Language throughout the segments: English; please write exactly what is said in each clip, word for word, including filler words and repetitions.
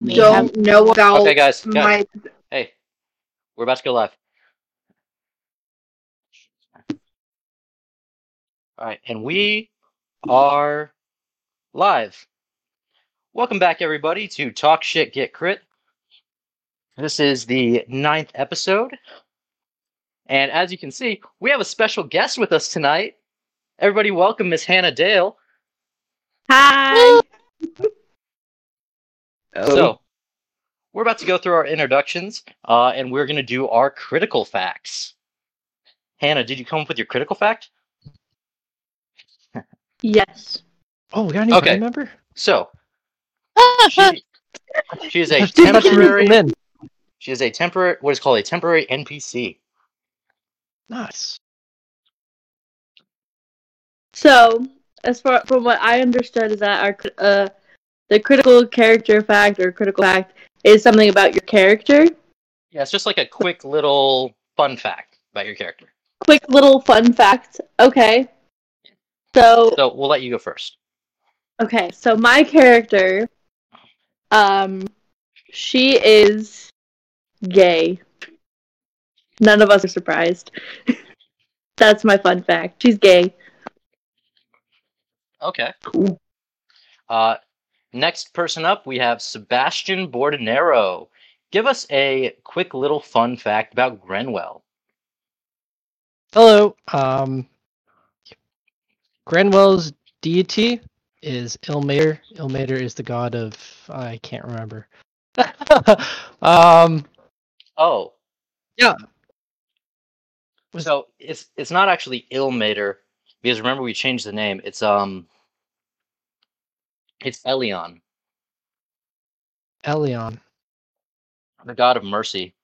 We don't have... know about okay, guys. My... Hey, we're about to go live. All right, and we are live. Welcome back, everybody, to Talk Shit, Get Crit. This is the ninth episode. And as you can see, we have a special guest with us tonight. Everybody welcome Miss Hannah Dale. Hi! Hello. So, we're about to go through our introductions, uh, and we're going to do our critical facts. Hannah, did you come up with your critical fact? Yes. Oh, we got a okay. member? So, she, she is a temporary... She is a temporary... What is called a temporary N P C. Nice. So, as far from what I understood, is that our uh, the critical character fact or critical fact is something about your character. Yeah, it's just like a quick little fun fact about your character. Quick little fun fact. Okay. So. So we'll let you go first. Okay, so my character, um, she is gay. None of us are surprised. That's my fun fact. She's gay. Okay. Cool. Uh, next person up, we have Sebastian Bordenero. Give us a quick little fun fact about Grenwell. Hello. Um, Grenwell's deity is Ilmater. Ilmater is the god of... I can't remember. um. Oh. Yeah. So it's it's not actually Ilmater, because remember we changed the name. It's um it's Elyon. Elyon. The god of mercy.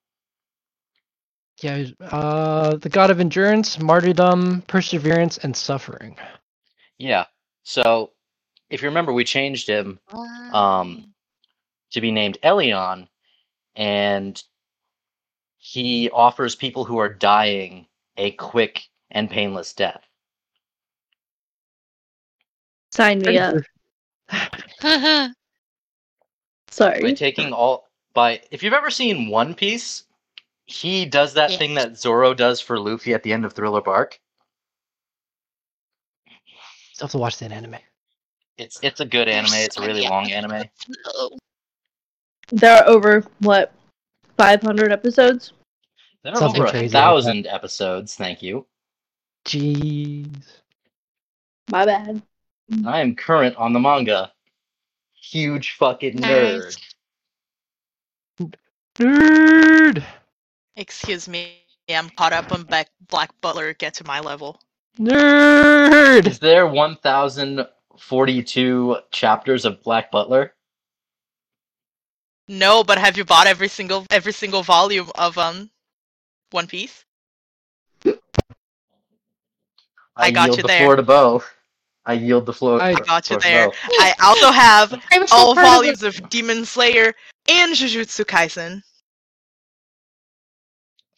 Yeah, uh the god of endurance, martyrdom, perseverance, and suffering. Yeah. So if you remember we changed him um to be named Elyon, and he offers people who are dying a quick and painless death. Sign me up. Sorry. By taking all by if you've ever seen One Piece, he does that yes. thing that Zoro does for Luffy at the end of Thriller Bark. You have to watch that anime. It's it's a good anime. It's a really yeah. long anime. There are over what five hundred episodes? There are Something over a thousand like episodes, thank you. Jeez. My bad. I am current on the manga. Huge fucking nerd. Nerd! Excuse me, I'm caught up on Black Butler. Get to my level. Nerd! Is there one thousand forty-two chapters of Black Butler? No, but have you bought every single every single volume of um? One Piece. I, I got yield you the there. Floor to Bo. I yield the floor. I got you there. I also have so all volumes of, of Demon Slayer and Jujutsu Kaisen.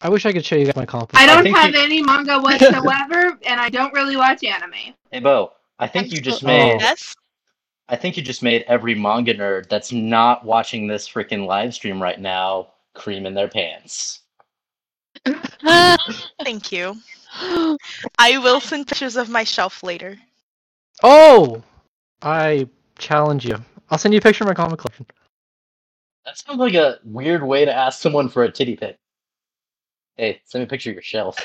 I wish I could show you guys my copy. I don't I have you... any manga whatsoever, and I don't really watch anime. Hey Bo, I think I'm you just made. Yes? I think you just made every manga nerd that's not watching this freaking live stream right now cream in their pants. Uh, thank you. I will send pictures of my shelf later. Oh! I challenge you. I'll send you a picture of my comic collection. That sounds like a weird way to ask someone for a titty pic. Hey, send me a picture of your shelf.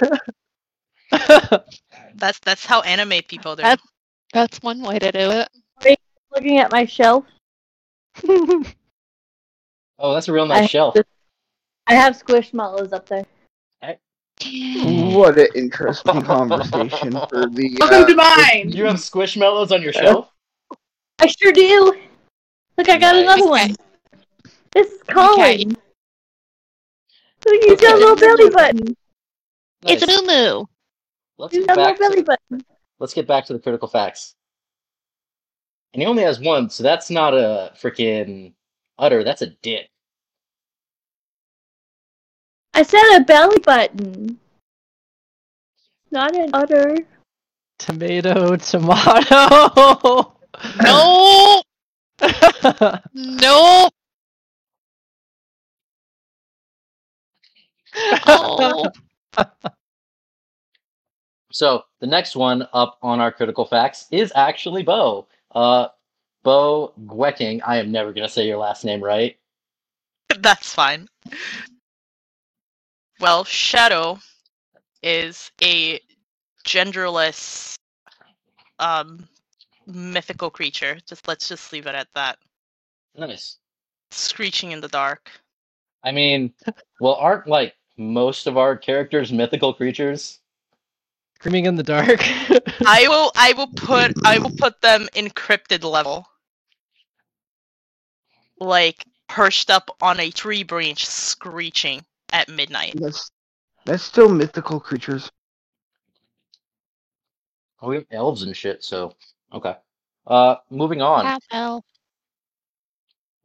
that's that's how anime people do. That's, that's one way to do it. Are you looking at my shelf? Oh, that's a real nice I shelf. Have, I have Squishmallows up there. What an interesting conversation for the. Welcome uh, to mine. You have Squishmallows on your shelf? I sure do. Look, I got nice. another one. This is Colin. Okay. Look, he's got a little belly button. Nice. It's Mumu. Let's he's get back. Belly to, button. Let's get back to the critical facts. And he only has one, so that's not a freaking udder. That's a dick. I said a belly button. Not an udder. Tomato, tomato. No. No. Oh. So the next one up on our critical facts is actually Bo. Uh, Bo Gweking. I am never going to say your last name right. That's fine. Well, Shadow is a genderless um, mythical creature. Just let's just leave it at that. Nice. Screeching in the dark. I mean, well, aren't like most of our characters mythical creatures? Screaming in the dark. I will. I will put. I will put them encrypted level. Like perched up on a tree branch, screeching at midnight. That's that's still mythical creatures. Oh, we have elves and shit. So okay. Uh, moving on. Half elf.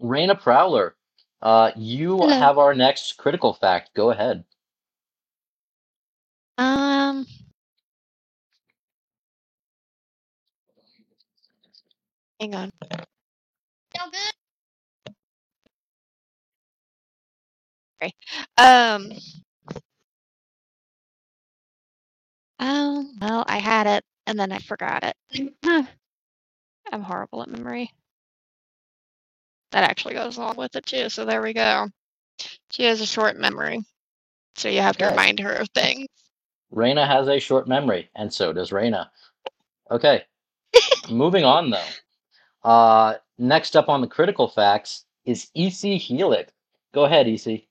Reyna Prowler, uh, you Hello. have our next critical fact. Go ahead. Um. Hang on. Sound good? Sorry. Um. Um. Well, I had it and then I forgot it. I'm horrible at memory. That actually goes along with it too. So there we go. She has a short memory, so you have okay. to remind her of things. Reyna has a short memory, and so does Reyna. Okay, moving on though. Uh, next up on the critical facts is E C Helic. Go ahead, E C.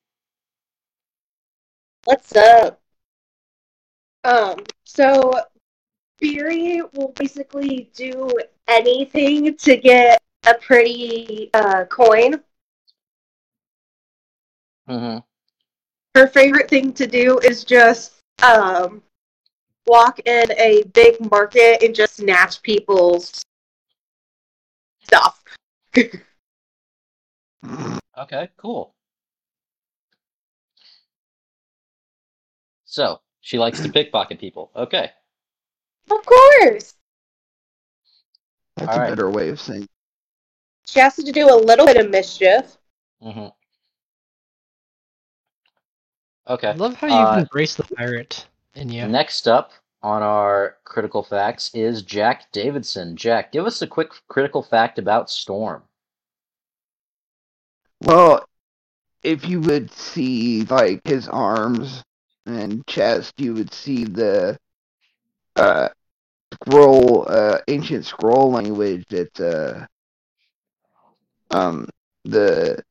What's up? Um, so Beery will basically do anything to get a pretty uh, coin. Mm-hmm. Her favorite thing to do is just um, walk in a big market and just snatch people's stuff. Okay, cool. So, she likes to pickpocket people. Okay. Of course! That's All a right. better way of saying it. She has to do a little bit of mischief. Mm-hmm. Okay. I love how you've uh, embraced the pirate in you. Next up on our critical facts is Jack Davidson. Jack, give us a quick critical fact about Storm. Well, if you would see, like, his arms and chest, you would see the uh, scroll, uh, ancient scroll language that's, uh, Um, the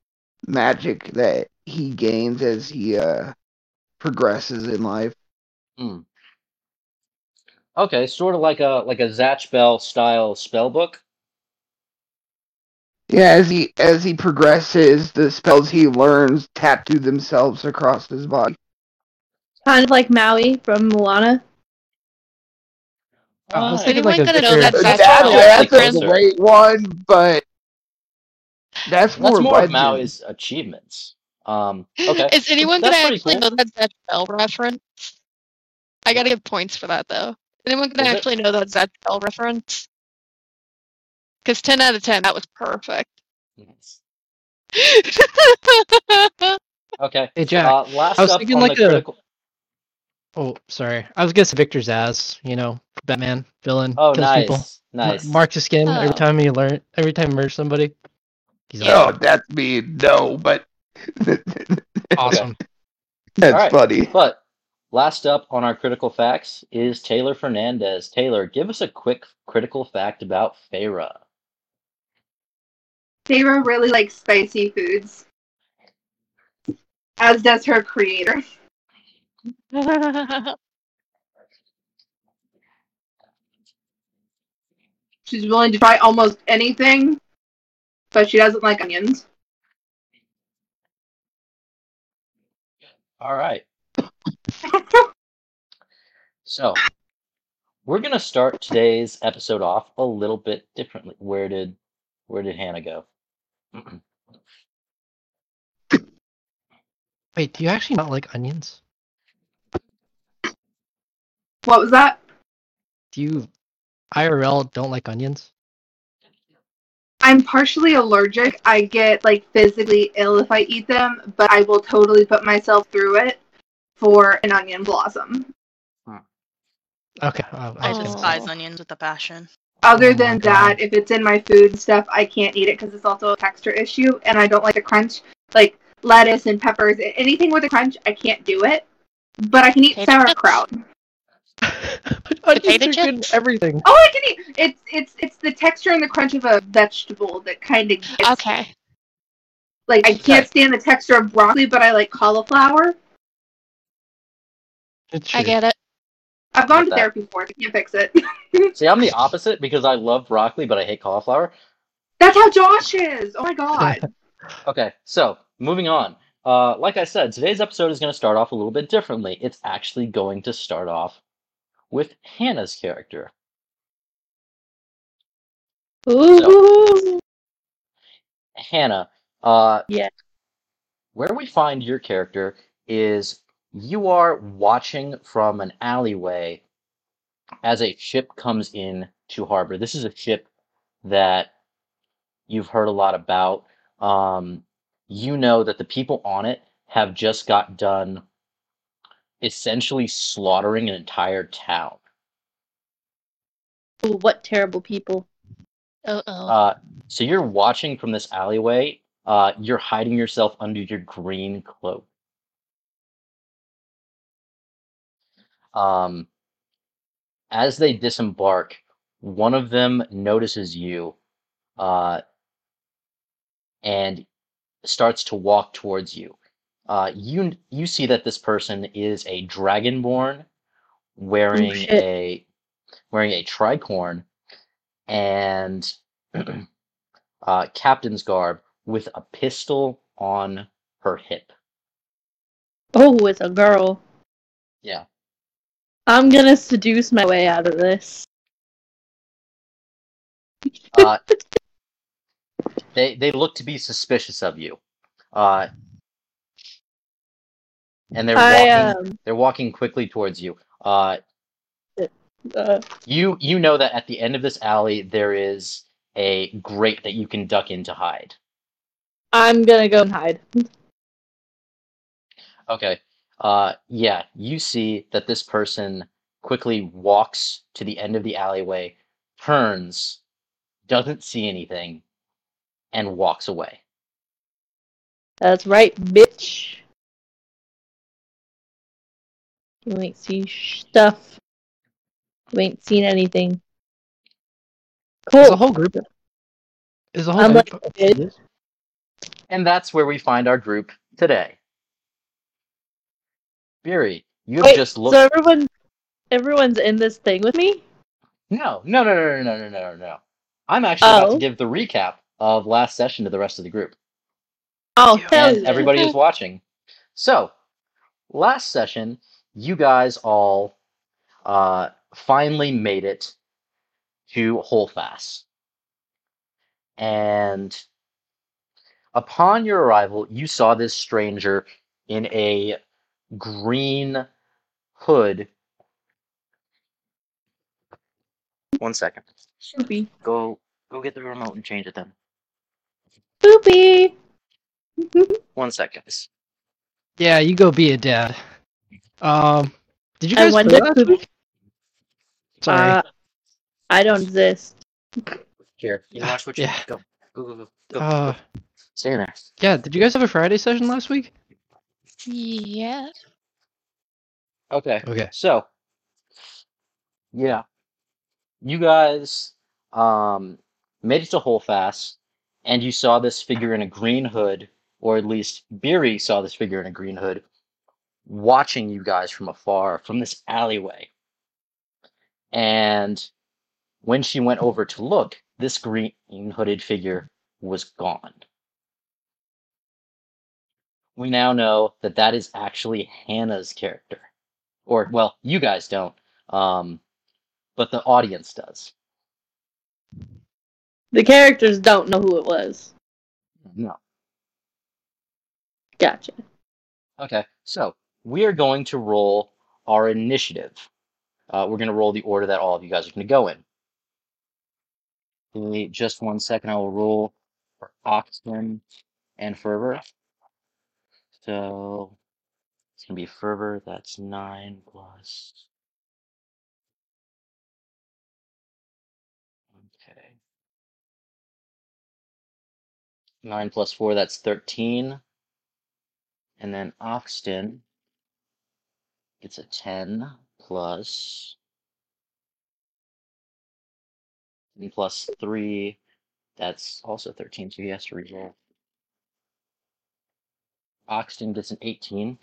magic that he gains as he uh, progresses in life. Mm. Okay, sort of like a like a Zatch Bell style spell book. Yeah, as he as he progresses, the spells he learns tattoo themselves across his body. Kind of like Maui from Moana. Oh, I was thinking like a picture. That's, that's, that's, that's a great one, but. That's more, That's more of Maui's achievements. Um, okay. Is anyone going to actually cool. know that Zatch Bell reference? I got to give points for that, though. Anyone going to actually it? know that Zatch Bell reference? Because ten out of ten, that was perfect. Nice. Okay. Hey, Jack. Uh, last I was up thinking like a... Critical... Oh, sorry. I was going to say Victor's ass, you know, Batman, villain, oh, kills nice. people. Nice. Mar- marks his skin oh. every time you learn, every time you merge somebody. Yeah. Oh, that's me. No, but awesome. That's right. funny. But last up on our critical facts is Taylor Fernandez. Taylor, give us a quick critical fact about Feyre. Feyre really likes spicy foods, as does her creator. She's willing to try almost anything. But she doesn't like onions. All right. So, we're going to start today's episode off a little bit differently. Where did where did Hannah go? Wait, do you actually not like onions? What was that? Do you I R L don't like onions? I'm partially allergic. I get, like, physically ill if I eat them, but I will totally put myself through it. for an onion blossom. Okay. Oh, I oh. despise onions with a passion. Other than oh that, if it's in my food stuff, I can't eat it because it's also a texture issue, and I don't like the crunch. Like lettuce and peppers, anything with a crunch, I can't do it. But I can eat potato sauerkraut. But onions are good in everything. Oh, I can eat. It's it's it's the texture and the crunch of a vegetable that kind of gets okay. me. Like I can't okay. stand the texture of broccoli, but I like cauliflower. I get it. I've gone to that. therapy before. I can't fix it. See, I'm the opposite because I love broccoli, but I hate cauliflower. That's how Josh is. Oh my god. Okay, so moving on. Uh, like I said, today's episode is going to start off a little bit differently. It's actually going to start off with Hannah's character. Ooh. So, Hannah. Uh, yeah. Where we find your character is. You are watching from an alleyway as a ship comes in to harbor. This is a ship that you've heard a lot about. Um, you know that the people on it have just got done essentially slaughtering an entire town. Ooh, what terrible people. Uh-oh. Uh, so you're watching from this alleyway. Uh, you're hiding yourself under your green cloak. Um, as they disembark, one of them notices you, uh, and starts to walk towards you. Uh, you you see that this person is a dragonborn, wearing oh, a wearing a tricorn and uh, captain's garb with a pistol on her hip. Oh, it's a girl. Yeah. I'm gonna seduce my way out of this. uh, they they look to be suspicious of you, uh, and they're I, walking. Um, they're walking quickly towards you. Uh, uh, you you know that at the end of this alley there is a grate that you can duck in to hide. I'm gonna go and hide. Okay. Uh, yeah, you see that this person quickly walks to the end of the alleyway, turns, doesn't see anything, and walks away. That's right, bitch. You ain't seen stuff. You ain't seen anything. Cool. Is the whole group? Is the whole I'm group? Like, and that's where we find our group today. Beery, you have just looked. So everyone, everyone's in this thing with me? No, no, no, no, no, no, no, no. I'm actually oh. about to give the recap of last session to the rest of the group. Oh, hell yeah. Everybody is watching. So, last session, you guys all uh, finally made it to Holfast. And upon your arrival, you saw this stranger in a green hood. One second. Shoopy. Go go get the remote and change it then. Shoopy. One second. Yeah, you go be a dad. Um did you guys I wonder Sorry. Uh, I don't exist. Here. You watch what you yeah. go. Go go go go. Uh, go. Stay in there. Yeah, did you guys have a Friday session last week? Yeah. Okay. Okay. So, yeah, you guys um, made it to Holfast, and you saw this figure in a green hood, or at least Beery saw this figure in a green hood, watching you guys from afar from this alleyway. And when she went over to look, this green hooded figure was gone. We now know that that is actually Hannah's character. Or, well, you guys don't, um, but the audience does. The characters don't know who it was. No. Gotcha. Okay, so we are going to roll our initiative. Uh, we're going to roll the order that all of you guys are going to go in. Give me just one second. I will roll for Oxton and Fervor. So, It's going to be Fervor. That's nine plus. Okay. nine plus four, that's thirteen. And then Oxton gets a ten plus. And plus three, that's also thirteen, so he has to resolve. Oxton gets an eighteen,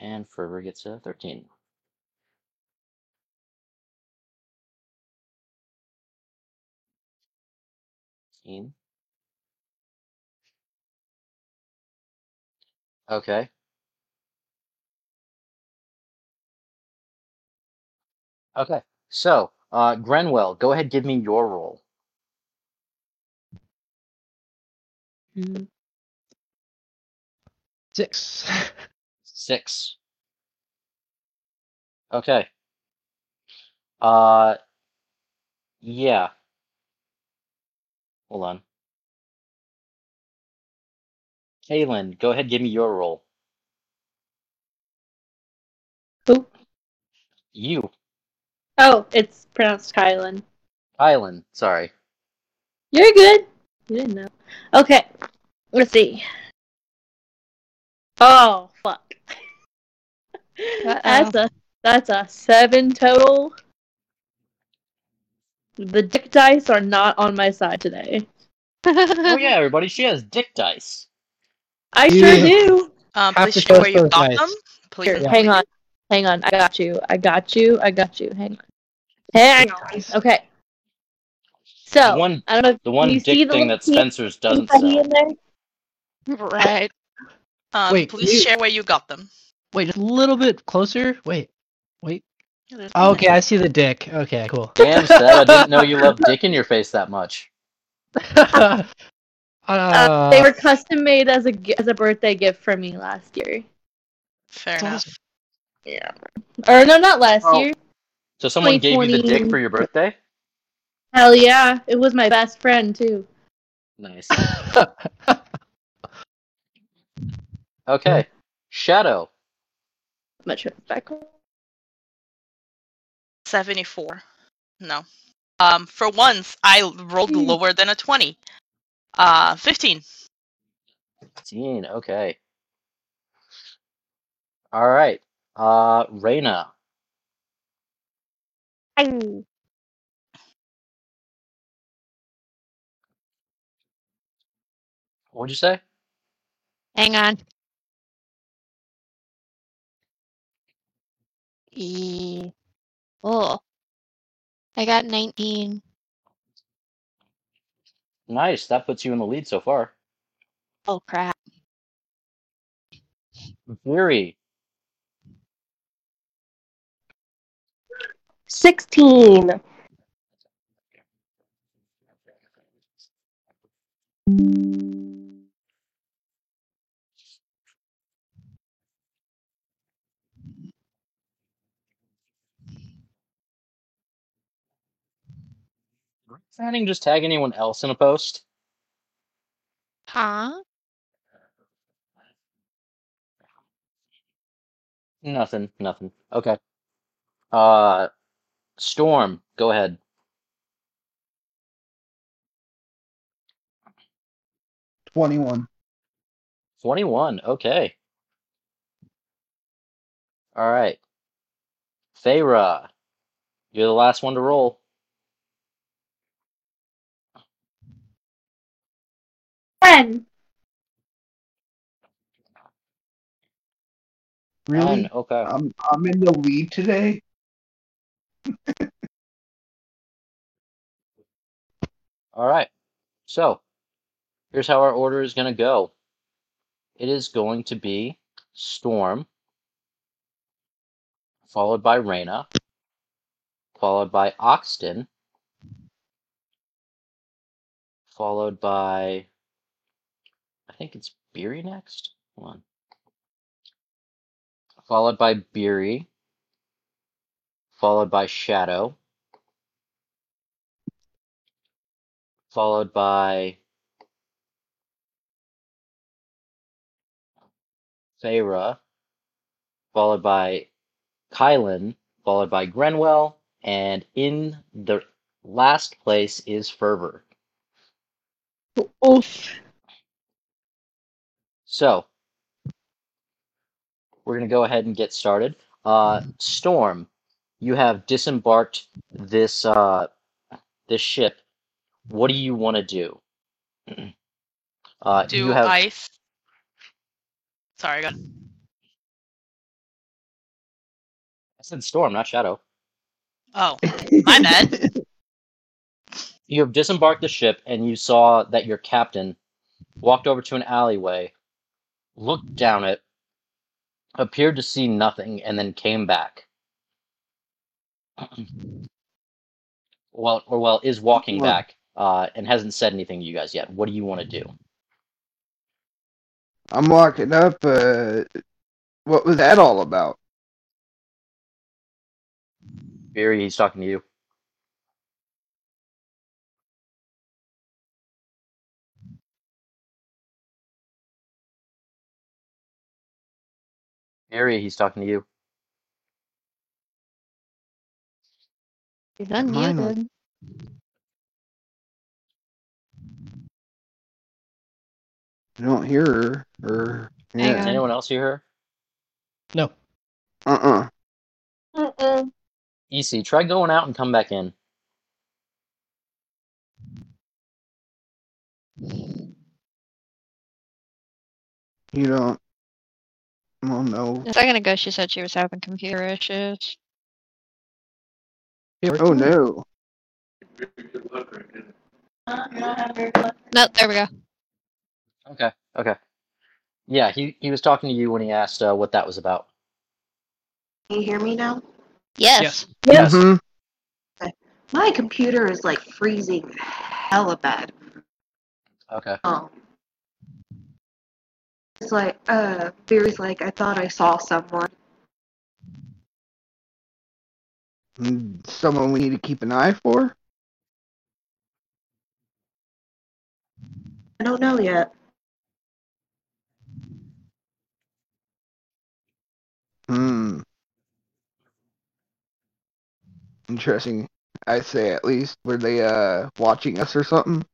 and Fervor gets a thirteen. eighteen. Okay. Okay, so, uh, Grenwell, go ahead, give me your roll. Mm. Six. Six. Okay. Uh, yeah. Hold on. Kylan, go ahead, give me your roll. Who? You. Oh, it's pronounced Kylan. Kylan, sorry. You're good. You didn't know. Okay, let's see. Oh, fuck. Uh-oh. That's a that's a seven total. The dick dice are not on my side today. Oh yeah, everybody, she has dick dice. I you sure do. Um, please show where you got dice. Them. Please. Sure, yeah. Hang on, hang on. I got you. I got you. I got you. Hang on. Hang on. Okay. So the one, I don't know. The one dick thing the that Spencer's doesn't sell. Right. Um, wait, please you... share where you got them. Wait, just a little bit closer. Wait, wait. Oh, okay, I see the dick. Okay, cool. Damn, Seb, I didn't know you loved dick in your face that much. uh, uh, they were custom made as a as a birthday gift for me last year. Fair enough. Yeah. Or no, not last oh. year. So someone gave you the dick for your birthday? Hell yeah! It was my best friend too. Nice. Okay, Shadow. Much back. seventy-four. No. Um, for once, I rolled lower than a twenty. Uh, fifteen. fifteen, okay. Alright. Uh, Reyna. Hi. What'd you say? Hang on. E- oh, I got nineteen. Nice. That puts you in the lead so far. Oh, crap. Beery. sixteen. Planning just tag anyone else in a post? Huh? Nothing, nothing. Okay. Uh, Storm, go ahead. twenty-one. twenty-one, okay. Alright. Feyre, you're the last one to roll. ten. Really? ten, okay. I'm I'm in the lead today. All right. So, here's how our order is going to go. It is going to be Storm, followed by Reyna, followed by Oxton, followed by I think it's Beery next. Hold on. Followed by Beery. Followed by Shadow. Followed by Feyre. followed by Kylan, followed by Grenwell, and in the last place is Fervor. Oof. So, we're going to go ahead and get started. Uh, Storm, you have disembarked this uh, this ship. What do you want to do? Uh, do you have... ice? Sorry, God. I said Storm, not Shadow. Oh, my bad. You have disembarked the ship, and you saw that your captain walked over to an alleyway, looked down it, appeared to see nothing, and then came back. Well, or well, is walking well, back, uh, and hasn't said anything to you guys yet. What do you want to do? I'm walking up. Uh, what was that all about? Beery, he's talking to you. Area, he's talking to you. He's unmuted. I don't hear her. Or, yeah. Does anyone else hear her? No. Uh-uh. Uh-uh. E C, try going out and come back in. You don't. Well, no. A second ago, she said she was having computer issues. Oh, no. No, there we go. Okay, okay. Yeah, he, he was talking to you when he asked uh, what that was about. Can you hear me now? Yes. Yes. Yes. Mm-hmm. My computer is, like, freezing hella bad. Okay. Oh. It's like, uh, Beery's like, I thought I saw someone. Someone we need to keep an eye for? I don't know yet. Hmm. Interesting. I say, at least. Were they, uh, watching us or something?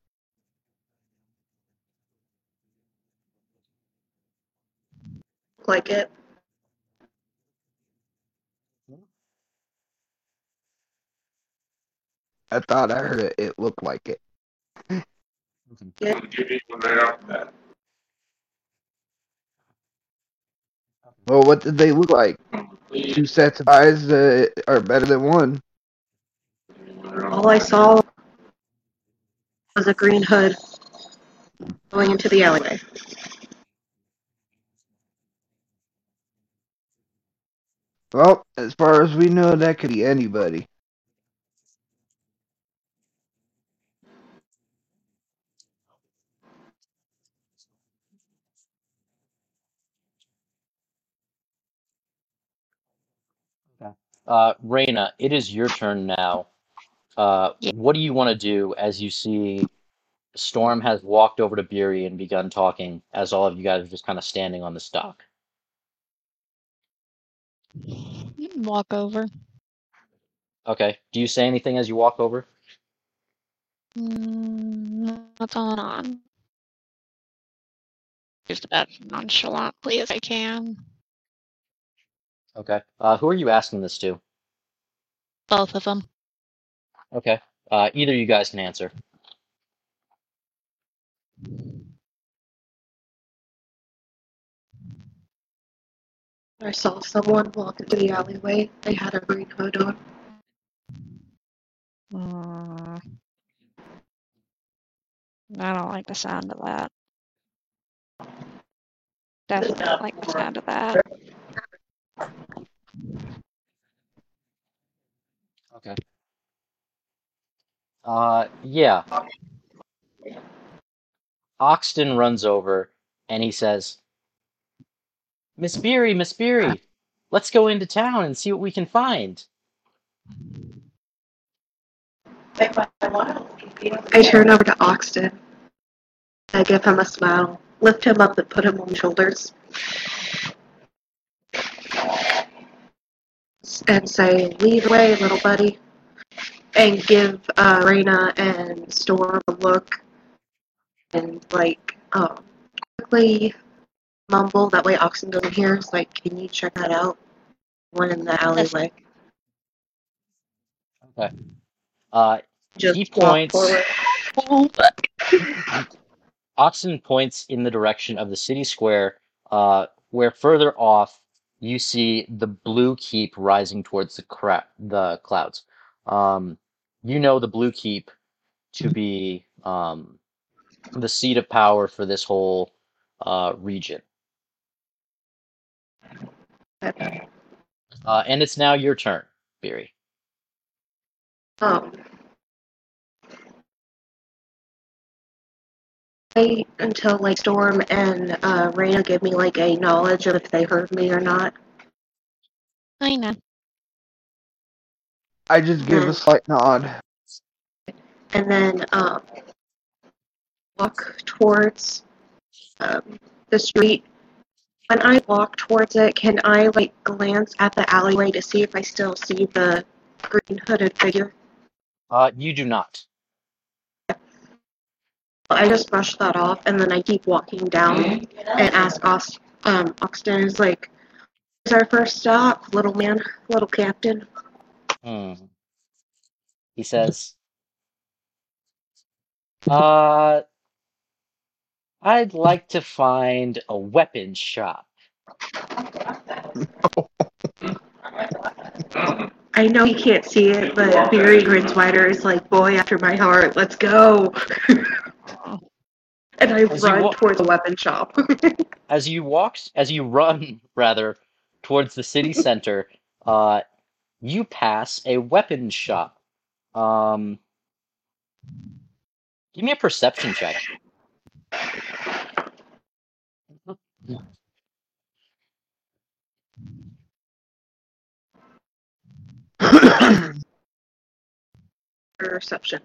Like it. I thought I heard it. It looked like it. Yeah. Well, what did they look like? Two sets of eyes that are better than one. All I saw was a green hood going into the alleyway. Well, as far as we know, that could be anybody. Uh, Reyna, it is your turn now. Uh, yeah. What do you want to do as you see Storm has walked over to Beery and begun talking as all of you guys are just kind of standing on this dock? You can walk over. Okay. Do you say anything as you walk over? Mm, what's going on? Just about nonchalantly as I can. Okay. Uh, who are you asking this to? Both of them. Okay. Uh, either you guys can answer. I saw someone walk into the alleyway. They had a green hood on. Mm. I don't like the sound of that. Definitely don't like the sound of that. Okay. Uh, yeah. Oxton runs over, and he says, Miss Beery, Miss Beery, let's go into town and see what we can find. I turn over to Oxton. I give him a smile, lift him up and put him on my shoulders. and say, lead the way, little buddy, and give uh, Reyna and Storm a look and, like, uh, quickly mumble. That way Oxen doesn't hear. It's like, can you check that out? One in the alleyway. Okay. Uh, Just he points... Oh, fuck. Oxen points in the direction of the city square, uh, where further off you see the Blue Keep rising towards the cra- the clouds. Um, you know the Blue Keep to be um, the seat of power for this whole uh, region. Okay. Uh, and it's now your turn, Beery. Um, wait until like Storm and uh, Reyna give me like a knowledge of if they heard me or not. I know. I just give and, a slight nod. And then um, walk towards um, the street. When I walk towards it, can I, like, glance at the alleyway to see if I still see the green-hooded figure? Uh, you do not. I just brush that off, and then I keep walking down and ask Ox- um, Oxton, is like, is our first stop, little man, little captain? Hmm. He says, uh... I'd like to find a weapon shop. I know you can't see it, but Beery grins wider. Is like, boy after my heart, let's go. And I as run wa- towards the weapon shop. As you walk, as you run, rather, towards the city center, uh, you pass a weapon shop. Um, give me a perception check. Perception.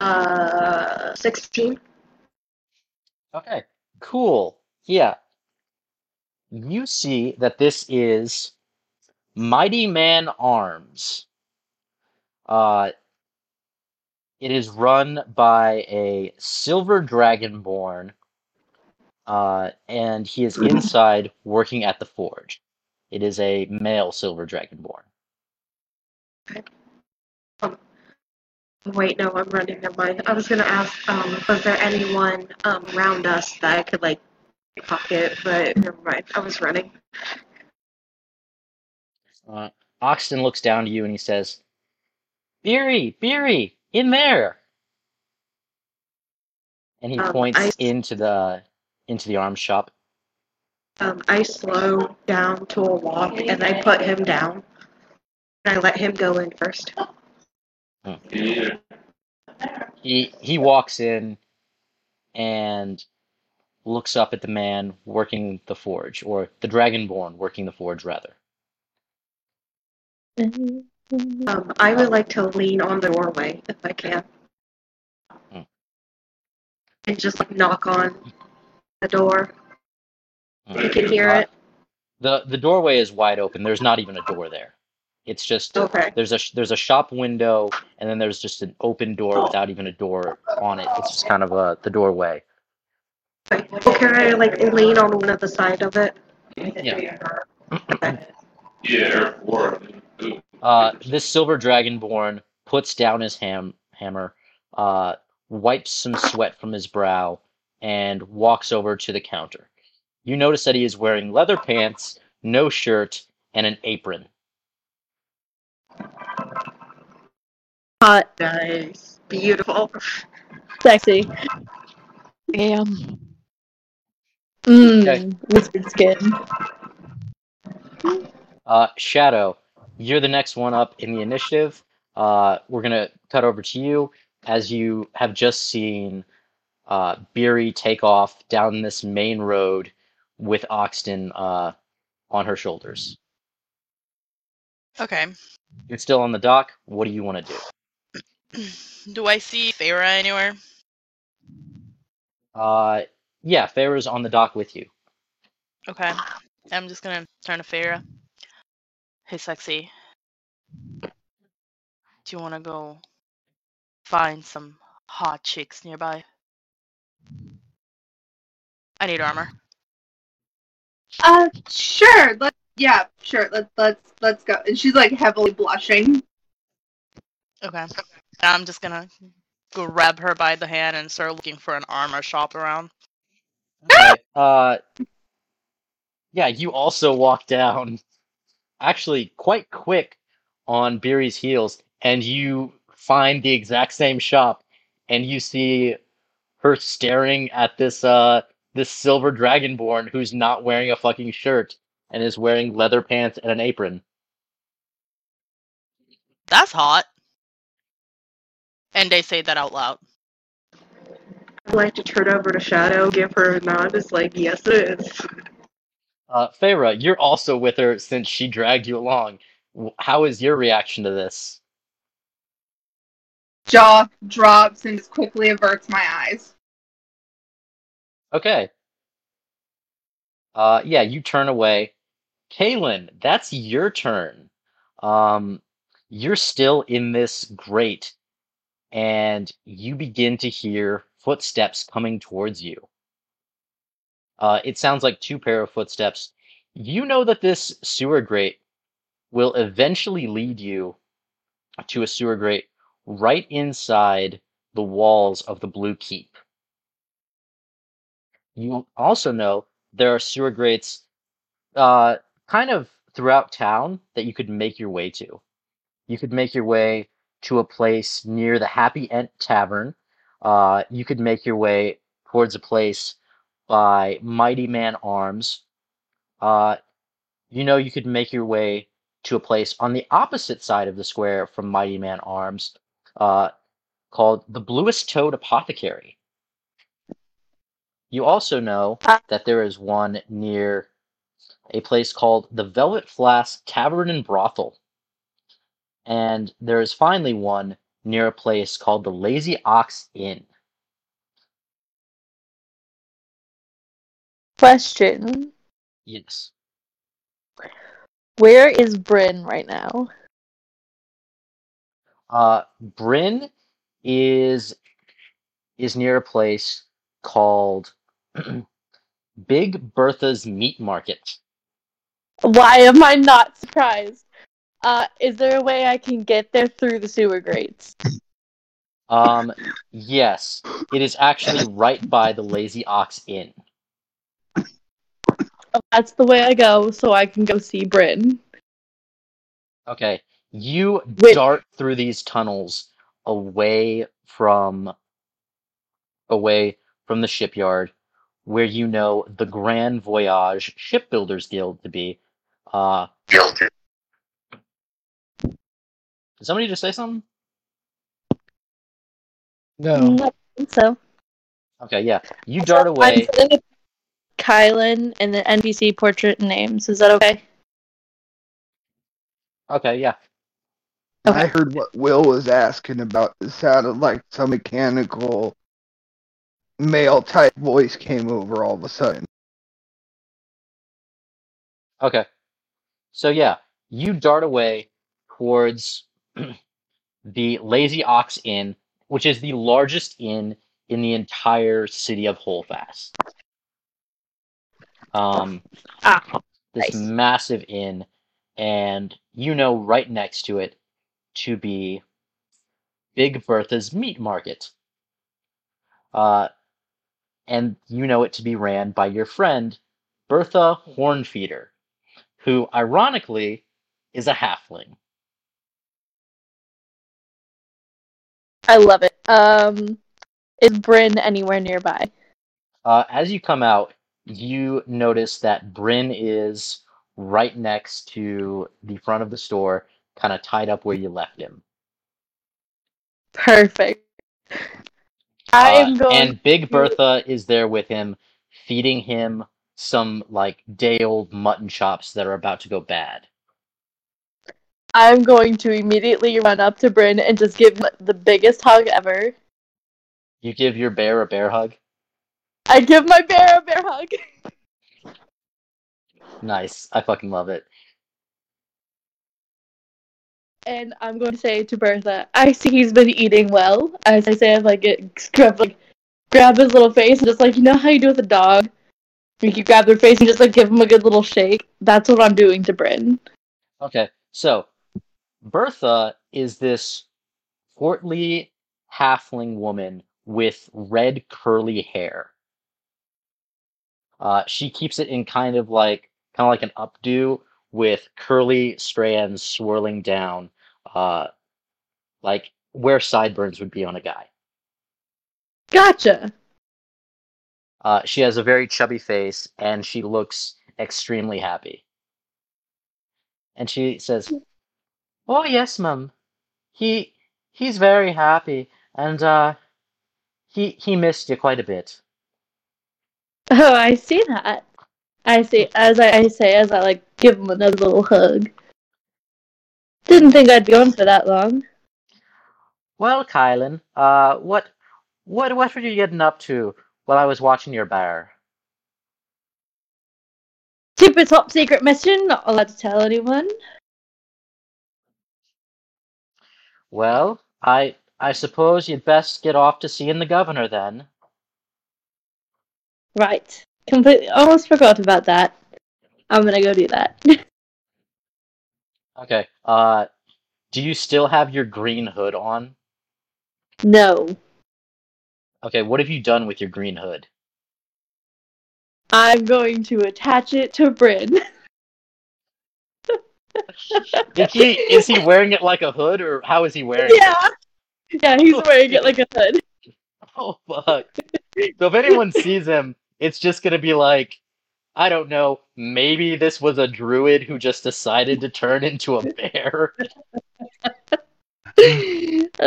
Uh, sixteen. Okay, cool. Yeah. You see that this is Mighty Man Arms. Uh, it is run by a silver dragonborn. Uh, and he is inside working at the forge. It is a male silver dragonborn. Okay. Um, wait, no, I'm running. Never mind. I was gonna ask, um, was there anyone um, around us that I could like pocket? But never mind. I was running. Uh, Oxton looks down to you and he says, "Beery, Beery, in there!" And he um, points I... into the. into the arm shop. Um, I slow down to a walk, and I put him down. And I let him go in first. Hmm. He he walks in and looks up at the man working the forge, or the dragonborn working the forge, rather. Um, I would like to lean on the doorway, if I can. Hmm. And just, like, knock on the door. You can hear uh, it. The the doorway is wide open. There's not even a door there. It's just okay. there's a there's a shop window, and then there's just an open door without even a door on it. It's just kind of a the doorway. Okay. Well, can I like lean on one of the side of it? Yeah. Okay. Yeah. Uh, this silver dragonborn puts down his ham hammer, uh, wipes some sweat from his brow, and walks over to the counter. You notice that he is wearing leather pants, no shirt, and an apron. Hot. Nice. Beautiful. Sexy. Damn. Mmm. Okay. Whispered skin. Uh, Shadow, you're the next one up in the initiative. Uh, we're gonna cut over to you as you have just seen Uh, Beery take off down this main road with Oxton uh, on her shoulders. Okay. You're still on the dock. What do you want to do? Do I see Farah anywhere? Uh, yeah, Farah's on the dock with you. Okay. I'm just going to turn to Farah. Hey, sexy. you want to go find some hot chicks nearby? I need armor. Uh, sure. Let's, yeah, sure. Let's let's let's go. And she's like heavily blushing. Okay. I'm just gonna grab her by the hand and start looking for an armor shop around. Okay. Uh, yeah. You also walk down, actually, quite quick on Beery's heels, and you find the exact same shop, and you see her staring at this uh this silver dragonborn who's not wearing a fucking shirt and is wearing leather pants and an apron. That's hot. And they say that out loud. I'd like to turn over to Shadow, give her a nod, just like, yes it is. Uh, Feyre, you're also with her since she dragged you along. How is your reaction to this? Jaw drops and just quickly averts my eyes. Okay. Uh, yeah, you turn away. Kaylin, that's your turn. Um, you're still in this grate, and you begin to hear footsteps coming towards you. Uh, it sounds like two pair of footsteps. You know that this sewer grate will eventually lead you to a sewer grate right inside the walls of the Blue Keep. You also know there are sewer grates uh, kind of throughout town that you could make your way to. You could make your way to a place near the Happy Ent Tavern. Uh, you could make your way towards a place by Mighty Man Arms. Uh, you know you could make your way to a place on the opposite side of the square from Mighty Man Arms uh, called the Bluest Toad Apothecary. You also know that there is one near a place called the Velvet Flask Tavern and Brothel. And there is finally one near a place called the Lazy Ox Inn. Question. Yes. Where is Bryn right now? Uh, Bryn is is near a place called Big Bertha's Meat Market. Why am I not surprised? Uh, is there a way I can get there through the sewer grates? Um, yes. It is actually right by the Lazy Ox Inn. Oh, that's the way I go, so I can go see Bryn. Okay. You Wait. dart through these tunnels away from away from the shipyard, where you know the Grand Voyage Shipbuilders Guild to be. Uh, Guilty. Did somebody just say something? No. I think so. Okay, yeah. You dart away. Kylan and the N P C portrait names. Is that okay? Okay, yeah. Okay. I heard what Will was asking about. It sounded like some mechanical male-type voice came over all of a sudden. Okay. So, yeah. You dart away towards the Lazy Ox Inn, which is the largest inn in the entire city of Holfast. Um, ah, this nice. massive inn, and you know right next to it to be Big Bertha's Meat Market. Uh, and you know it to be ran by your friend, Bertha Hornfeeder, who, ironically, is a halfling. I love it. Um, is Bryn anywhere nearby? Uh, as you come out, you notice that Bryn is right next to the front of the store, kind of tied up where you left him. Perfect. I am uh, going. And Big Bertha is there with him, feeding him some like day-old mutton chops that are about to go bad. I'm going to immediately run up to Bryn and just give him the biggest hug ever. You give your bear a bear hug? I give my bear a bear hug. Nice. I fucking love it. And I'm going to say to Bertha, I see he's been eating well. As I say, I like, grab, like, grab his little face and just, like, you know how you do with a dog? Like, you grab their face and just, like, give them a good little shake. That's what I'm doing to Bryn. Okay, so Bertha is this portly halfling woman with red curly hair. Uh, she keeps it in kind of like kind of like an updo with curly strands swirling down, uh, like where sideburns would be on a guy. Gotcha. Uh, she has a very chubby face, and she looks extremely happy. And she says, "Oh yes, mum. He he's very happy, and uh, he he missed you quite a bit." Oh, I see that. I see. As I, I say, as I, like, give him another little hug. Didn't think I'd be gone for that long. Well, Kylan, uh, what, what, what were you getting up to while I was watching your bar? Super top secret mission, not allowed to tell anyone. Well, I, I suppose you'd best get off to seeing the governor, then. Right. Completely, almost forgot about that. I'm gonna go do that. Okay. Uh, do you still have your green hood on? No. Okay, what have you done with your green hood? I'm going to attach it to Bryn. Is he, is he wearing it like a hood, or how is he wearing yeah. it? Yeah. Yeah, he's wearing it like a hood. Oh, fuck. So if anyone sees him, it's just going to be like, I don't know, maybe this was a druid who just decided to turn into a bear. That's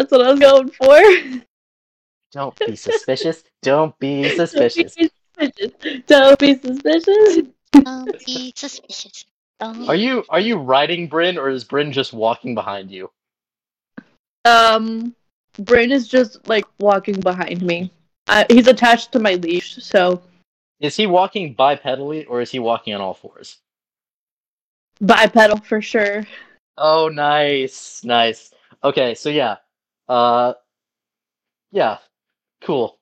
what I was going for. Don't be suspicious. Don't be suspicious. Don't be suspicious. Don't be suspicious. Are you are you riding Bryn, or is Bryn just walking behind you? Um, Bryn is just, like, walking behind me. Uh, he's attached to my leash, so... Is he walking bipedally, or is he walking on all fours? Bipedal, for sure. Oh, nice, nice. Okay, so yeah. Uh, yeah, cool.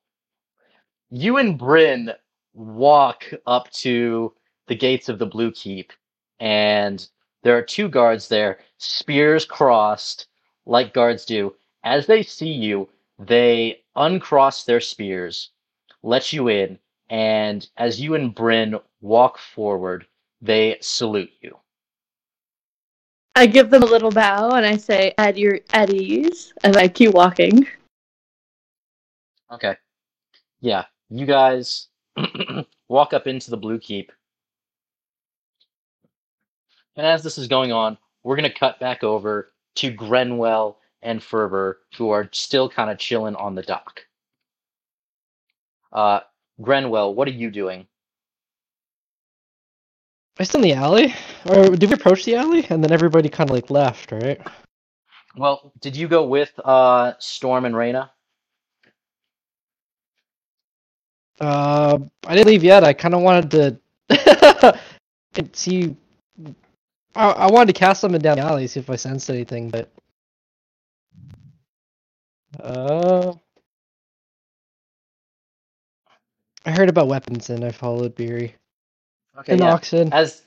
You and Bryn walk up to the gates of the Blue Keep, and there are two guards there, spears crossed, like guards do. As they see you, they uncross their spears, let you in, and as you and Bryn walk forward, they salute you. I give them a little bow, and I say, at your at ease, and I keep walking. Okay. Yeah, you guys walk up into the Blue Keep. And as this is going on, we're going to cut back over to Grenwell and Fervor, who are still kind of chilling on the dock. Uh, Grenwell, what are you doing? Are we still in the alley? Or did we approach the alley? And then everybody kind of, like, left, right? Well, did you go with uh, Storm and Reyna? Uh, I didn't leave yet. I kind of wanted to see... I-, I wanted to cast something down the alley, see if I sensed anything, but... Uh, I heard about weapons, and I followed Beery. Okay, and yeah. Oxton. As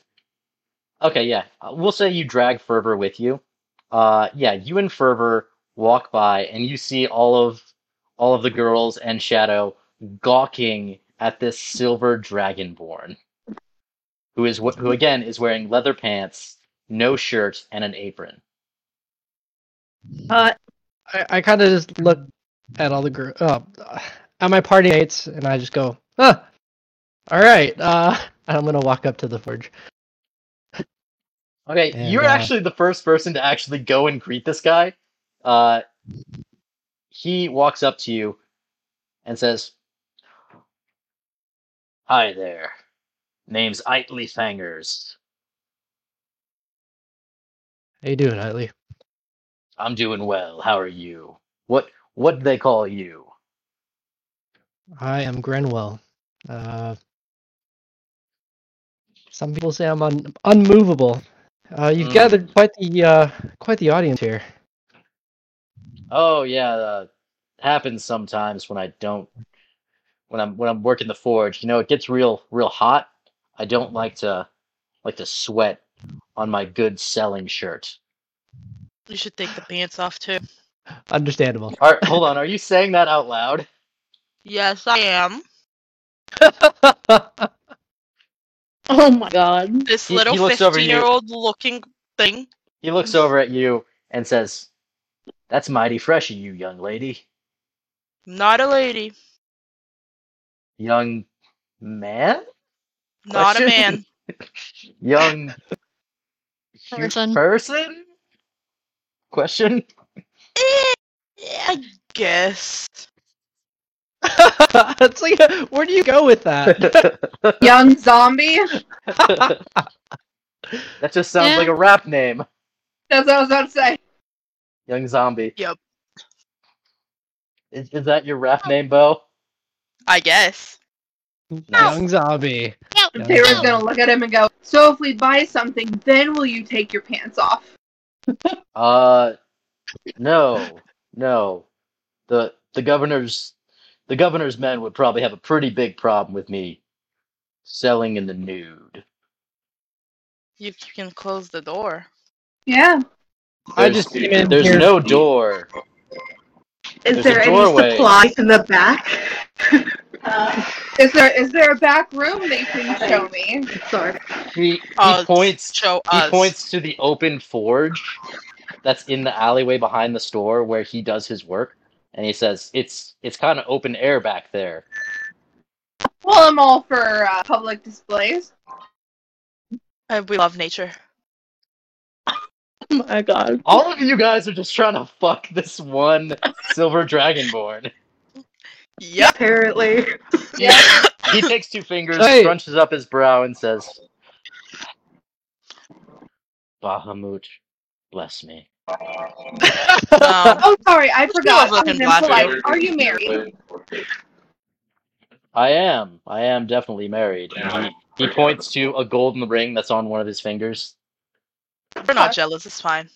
okay, yeah, we'll say you drag Fervor with you. Uh, yeah, you and Fervor walk by, and you see all of all of the girls and Shadow gawking at this silver dragonborn, who is who again is wearing leather pants, no shirt, and an apron. Uh. I, I kind of just look at all the girls, uh, at my party mates, and I just go, huh, all right, uh, I'm going to walk up to the forge. Okay, and, you're uh, actually the first person to actually go and greet this guy. Uh, he walks up to you and says, "Hi there, name's Itley Fangers." How you doing, Itley? "I'm doing well. How are you? What what do they call you?" "I am Grenwell. Uh, some people say I'm un- unmovable. Uh, you've mm. gathered quite the uh, quite the audience here. Oh yeah, that happens sometimes when I don't when I'm when I'm working the forge. You know, it gets real real hot. I don't like to like to sweat on my good selling shirt. You should take the pants off too. Understandable. All right, hold on, are you saying that out loud? Yes, I am. Oh my god. This he, little he fifteen-year-old looking thing. He looks over at you and says, "That's mighty fresh of you, young lady." Not a lady. Young man? Not Question? a man. Young person? person? Question? I guess. It's like, where do you go with that? Young zombie? That just sounds yeah. like a rap name. That's what I was about to say. Young zombie. Yep. Is, is that your rap oh. name, Bo? I guess. Young no. zombie. No. Sarah's gonna look at him and go, "So if we buy something, then will you take your pants off?" uh, no, no. the The governor's the governor's men would probably have a pretty big problem with me selling in the nude. You can close the door. Yeah. There's, I just came in. There's here. no door. Is there's there any supplies in the back? Uh, is there is there a back room they can show me? Sorry. He, he uh, points. Show he us. points to the open forge that's in the alleyway behind the store where he does his work, and he says, "It's it's kind of open air back there." Well, I'm all for uh, public displays. Uh, we love nature. Oh my god! All of you guys are just trying to fuck this one silver dragonborn. Yep. Apparently. Yeah. He takes two fingers, hey. crunches up his brow, and says, "Bahamut, bless me." um, oh, sorry, I forgot. I was impolite. Are you married? I am. I am definitely married. Yeah. He, he points to a golden ring that's on one of his fingers. We're not uh, jealous. It's fine.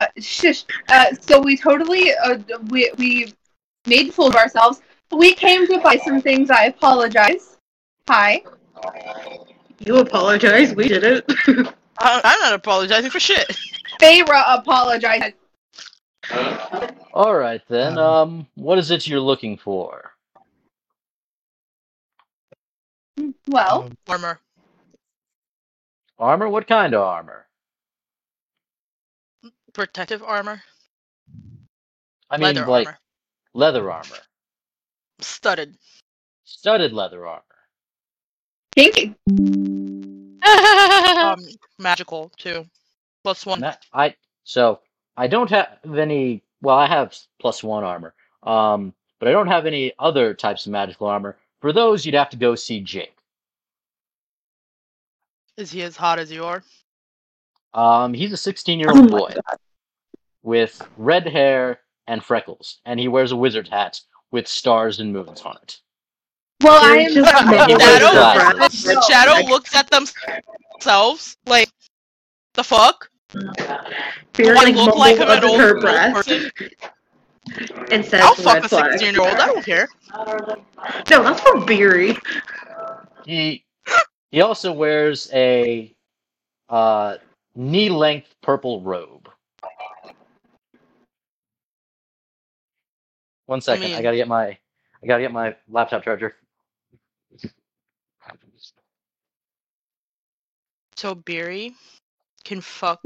Uh, shush. Uh, so we totally uh, we we made fools of ourselves. We came to buy some things. I apologize. Hi. You apologize? We did it. I, I'm not apologizing for shit. Feyre apologized. All right then. Um, what is it you're looking for? Well, um, armor. Armor? What kind of armor? Protective armor. I mean, leather like armor. leather armor. Studded. Studded leather armor. Kinky. um, magical too. Plus one. Ma- I so I don't have any. Well, I have plus one armor. Um, but I don't have any other types of magical armor. For those, you'd have to go see Jake. Is he as hot as you are? Um, he's a sixteen-year-old oh boy God. with red hair and freckles, and he wears a wizard hat with stars and moons on it. Well, I am Shadow. Shadow, Shadow looks at themselves like, the fuck? They want to look like him at all. I'll fuck a sixteen-year-old. I don't care. No, that's for Beery. He he also wears a uh knee-length purple robe. One second, I, mean, I gotta get my, I gotta get my laptop charger. So Beery can fuck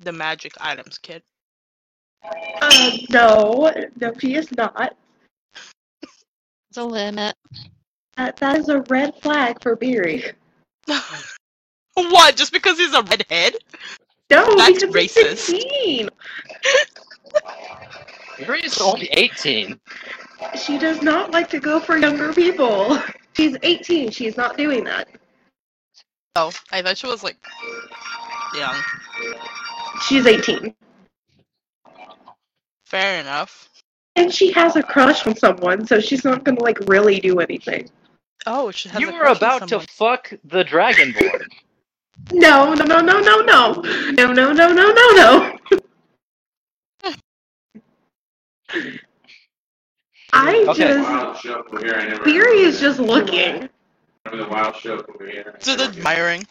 the magic items, kid. Uh, no, no, she is not. It's a limit. That, that is a red flag for Beery. What? Just because he's a redhead? No, that's racist. He's Beery's only eighteen. She does not like to go for younger people. She's eighteen. She's not doing that. Oh, I thought she was like young. She's eighteen. Fair enough. And she has a crush on someone, so she's not gonna like really do anything. Oh, she has. You a were about to fuck the dragonborn. No, no, no, no, no, no. No, no, no, no, no, no. I okay. just... Beery is just looking. The wild show over here. Just admiring.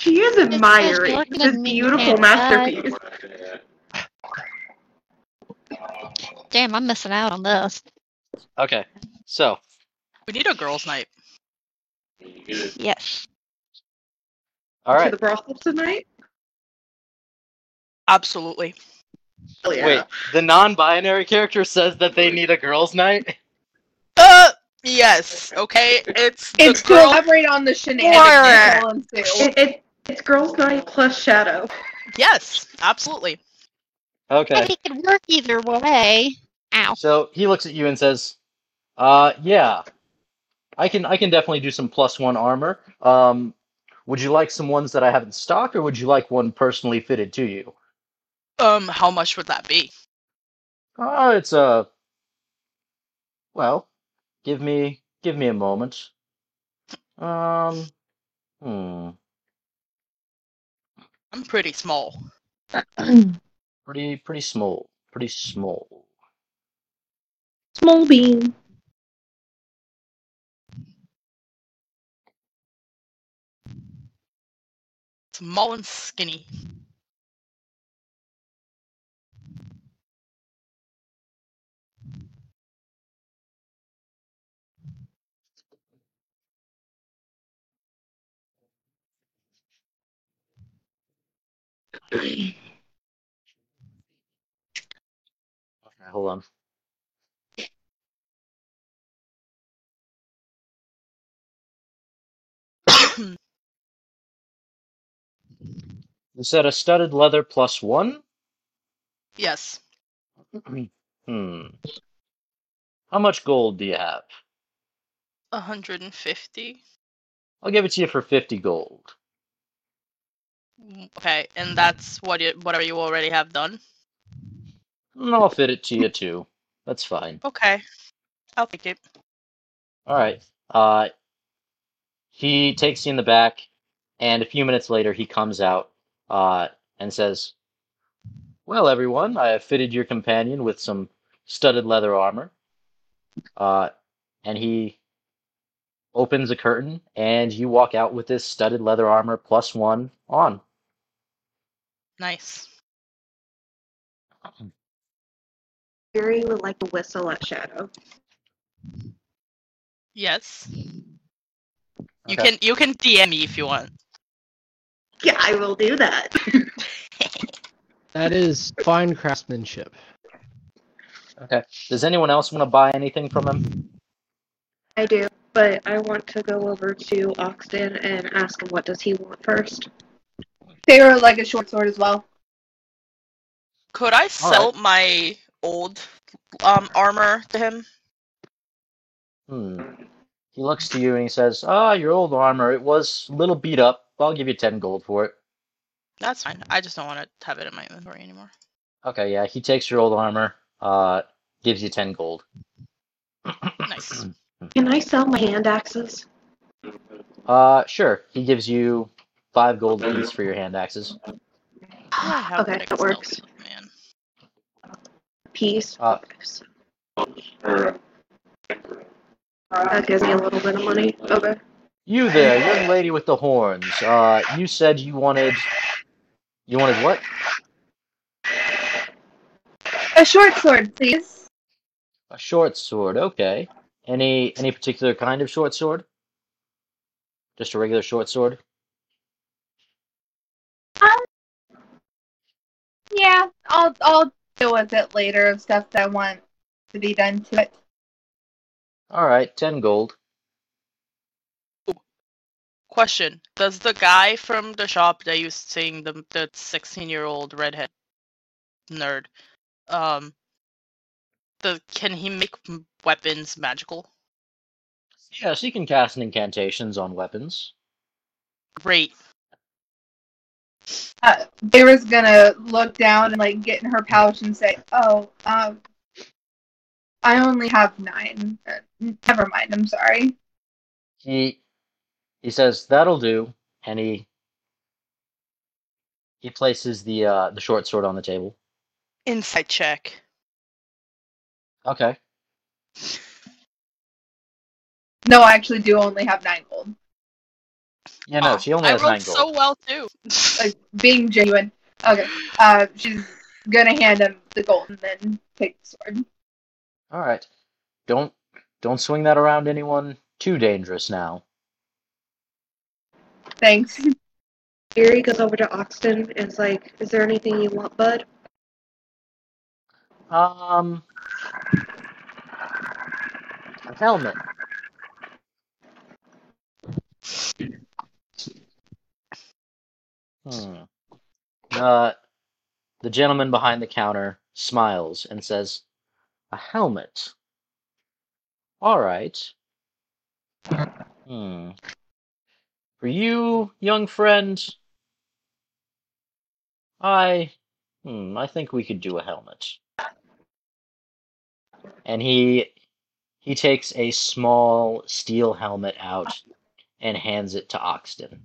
She is admiring this beautiful masterpiece. Uh... Damn, I'm missing out on this. Okay, so. We need a girls' night. Yes. All right. To the brothel tonight? Absolutely. Oh, yeah. Wait, the non-binary character says that they need a girls' night? Uh, yes. Okay, it's It's to girl... elaborate on the shenanigans. It, it, it's girls' night plus Shadow. Yes, absolutely. Okay. But it could work either way. Ow. So, he looks at you and says, uh, yeah. I can I can definitely do some plus one armor. Um... Would you like some ones that I have in stock, or would you like one personally fitted to you? Um, how much would that be? Uh, it's a... Well, give me give me a moment. Um, hmm. I'm pretty small. pretty, pretty small. Pretty small. Small bean. Small and skinny. Okay, hold on. You said a studded leather plus one? Yes. Hmm. How much gold do you have? one hundred fifty. I'll give it to you for fifty gold. Okay, and that's what you, whatever you already have done? I'll fit it to you, too. That's fine. Okay. I'll pick it. Alright. Uh, he takes you in the back, and a few minutes later he comes out. Uh, and says, well, everyone, I have fitted your companion with some studded leather armor. Uh, and he opens a curtain, and you walk out with this studded leather armor plus one on. Nice. Beery would like to whistle at Shadow. Yes. Okay. You can you can D M me if you want. Yeah, I will do that. That is fine craftsmanship. Okay. Does anyone else want to buy anything from him? I do, but I want to go over to Oxton and ask him what does he want first. They were like a short sword as well. Could I sell right. my old um, armor to him? Hmm. He looks to you and he says, ah, oh, your old armor, it was a little beat up. Well, I'll give you ten gold for it. That's fine. I just don't want to have it in my inventory anymore. Okay, yeah. He takes your old armor, uh, gives you ten gold. Nice. Can I sell my hand axes? Uh, sure. He gives you five gold apiece for your hand axes. Yeah, okay, that works. Man. Piece. Uh, that gives me a little bit of money. Okay. You there, young lady with the horns. Uh, you said you wanted... You wanted what? A short sword, please. A short sword, okay. Any any particular kind of short sword? Just a regular short sword? Um, yeah, I'll, I'll deal with it later of stuff that I want to be done to it. Alright, ten gold. Question, does the guy from the shop that you sing, the the sixteen-year-old redhead nerd, um, the can he make weapons magical? Yes, he can cast incantations on weapons. Great. Uh, Vera's gonna look down and, like, get in her pouch and say, oh, um, I only have nine. Never mind, I'm sorry. He... He says, that'll do, and he He places the uh, the short sword on the table. Insight check. Okay. No, I actually do only have nine gold. Yeah, no, oh, she only I has nine gold. I rolled so well, too. Like, being genuine. Okay. Uh, she's gonna hand him the gold and then take the sword. Alright. Don't don't swing that around anyone too dangerous now. Thanks. Beery goes over to Oxton and is like, is there anything you want, bud? Um... A helmet. Hmm. Uh, the gentleman behind the counter smiles and says, a helmet. All right. Hmm. For you, young friend, I, hmm, I think we could do a helmet. And he, he takes a small steel helmet out and hands it to Oxton.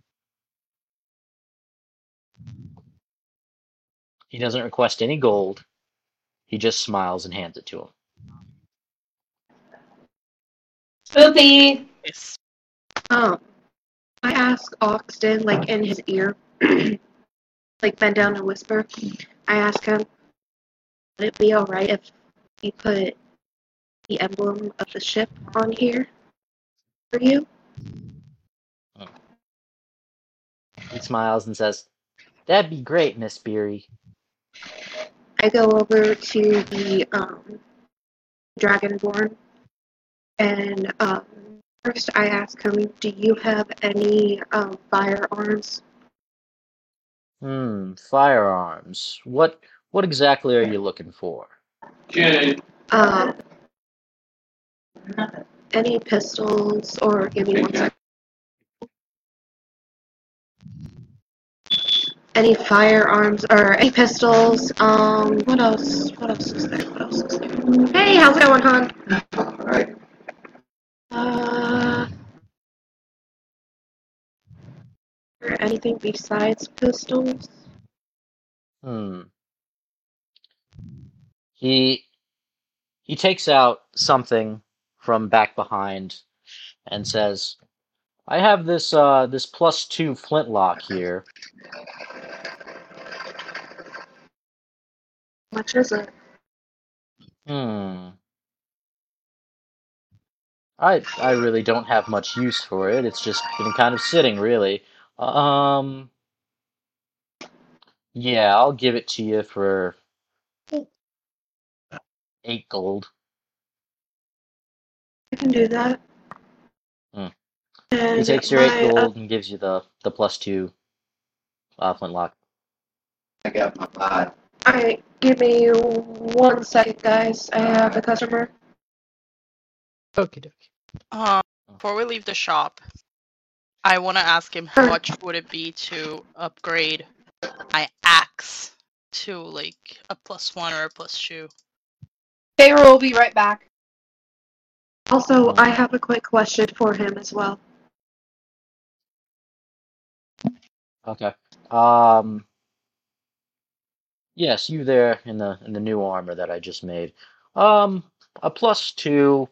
He doesn't request any gold. He just smiles and hands it to him. Spoopy! Yes. Um, I ask Oxton, like, in his ear, like, bend down and whisper. I ask him, would it be alright if we put the emblem of the ship on here for you? He smiles and says, that'd be great, Miss Beery. I go over to the um, Dragonborn, and um, first I ask him, do you have any um, firearms? Hmm, firearms. What What exactly are you looking for? Jay. Um, any pistols, or give me one second. Any firearms or any pistols? Um, what else? What else is there? What else is there? Hey, how's it going, hon? All right. Uh, or anything besides pistols? Hmm. He he takes out something from back behind and says, "I have this uh this plus two flintlock here." How much is it? Hmm. I I really don't have much use for it. It's just been kind of sitting, really. Um. Yeah, I'll give it to you for eight gold. I can do that. Hmm. He takes your eight gold uh, and gives you the the plus two uh, flintlock. I got my bot. Alright, give me one second, guys. I have a customer. Okie dokie. Uh, before we leave the shop, I want to ask him how much would it be to upgrade my axe to, like, a plus one or a plus two. Feyre will be right back. Also, I have a quick question for him as well. Okay. Um... Yes, you there in the in the new armor that I just made. Um, a plus two.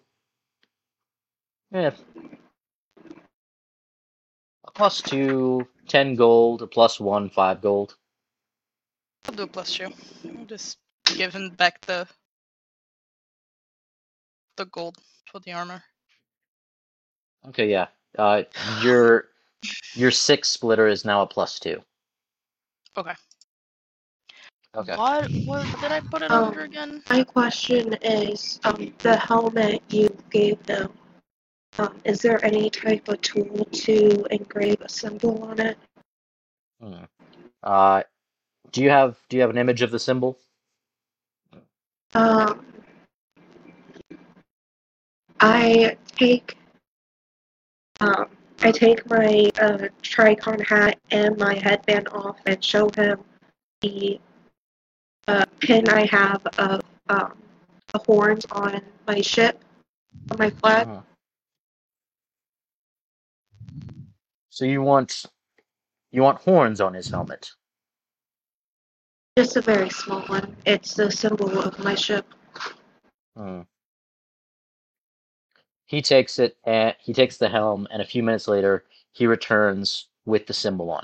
Yeah. A plus two, ten gold. A plus one, five gold. I'll do a plus two. I'll just give him back the the gold for the armor. Okay, yeah. Uh, your your six splitter is now a plus two. Okay. Okay. What, what did I put it um, under again? My question is, um, the helmet you gave them, um, is there any type of tool to engrave a symbol on it? Hmm. Uh, do you have do you have an image of the symbol? Um, I take um I take my uh tricon hat and my headband off and show him the Uh, pin I have of um, the horns on my ship, on my flag. Uh-huh. So you want you want horns on his helmet? Just a very small one. It's the symbol of my ship. Hmm. He takes it, and he takes the helm, and a few minutes later, he returns with the symbol on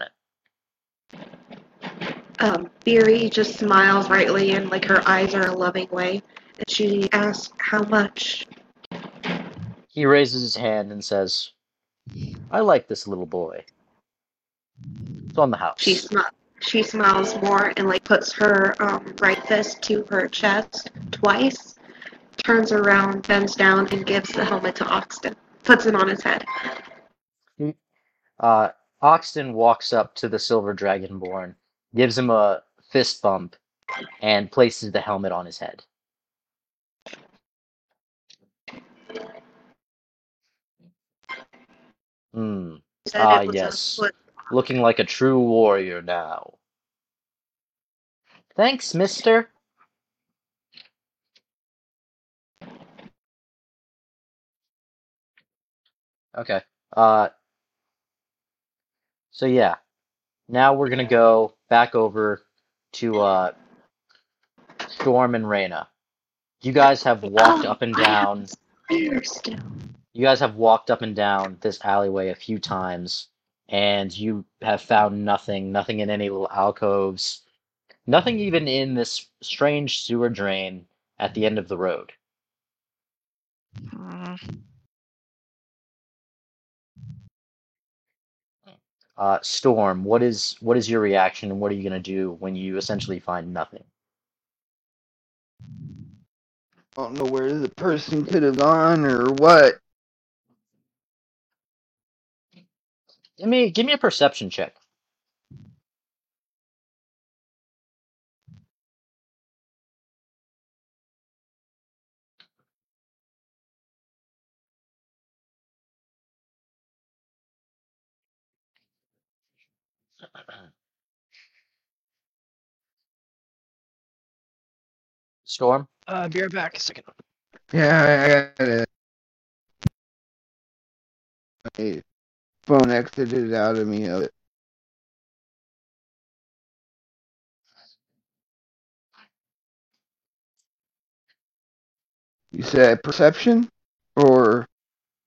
it. Um, Beery just smiles brightly, and like her eyes are a loving way, and she asks, "How much?" He raises his hand and says, "I like this little boy. It's on the house." She smiles. She smiles more and like puts her um, right fist to her chest twice. Turns around, bends down, and gives the helmet to Oxton. Puts it on his head. Uh, Oxton walks up to the Silver Dragonborn, gives him a fist bump, and places the helmet on his head. Hmm. Ah, yes. Looking like a true warrior now. Thanks, mister. Okay. Uh, so yeah, now we're gonna go back over to uh, Storm and Reyna. You guys have walked oh, up and down. You guys have walked up and down this alleyway a few times, and you have found nothing. Nothing in any little alcoves. Nothing even in this strange sewer drain at the end of the road. Hmm. Uh, Storm, what is what is your reaction, and what are you going to do when you essentially find nothing? I don't know where the person could have gone or what. Give me, give me a perception check. Storm? Uh, be right back a second. Yeah, I got it. My phone exited out of me. Of You said perception? Or?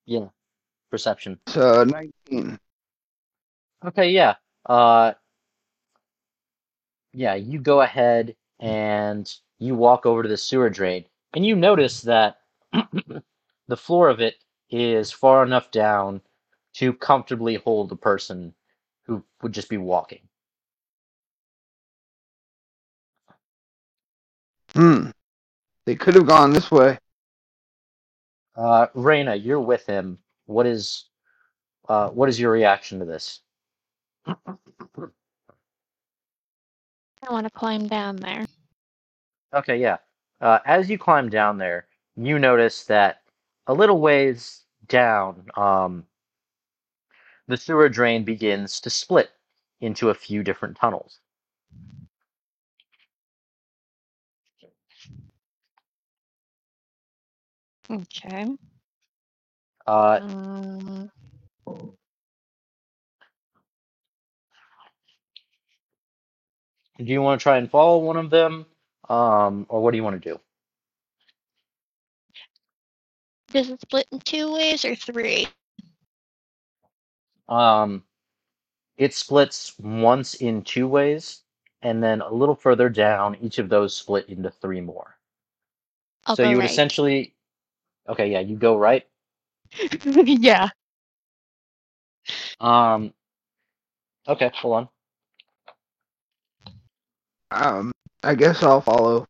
Yeah, perception. So, nineteen. Okay, yeah. Uh, yeah, you go ahead and you walk over to the sewer drain, and you notice that the floor of it is far enough down to comfortably hold a person who would just be walking. Hmm. They could have gone this way. Uh, Reyna, you're with him. What is, uh, what is your reaction to this? I want to climb down there. Okay, yeah. Uh, as you climb down there, you notice that a little ways down, um, the sewer drain begins to split into a few different tunnels. Okay. Uh... Um... Do you want to try and follow one of them? Um, or what do you want to do? Does it split in two ways or three? Um, it splits once in two ways, and then a little further down, each of those split into three more. I'll so you would right. essentially... Okay, yeah, you go right? Yeah. Um. Okay, hold on. Um, I guess I'll follow.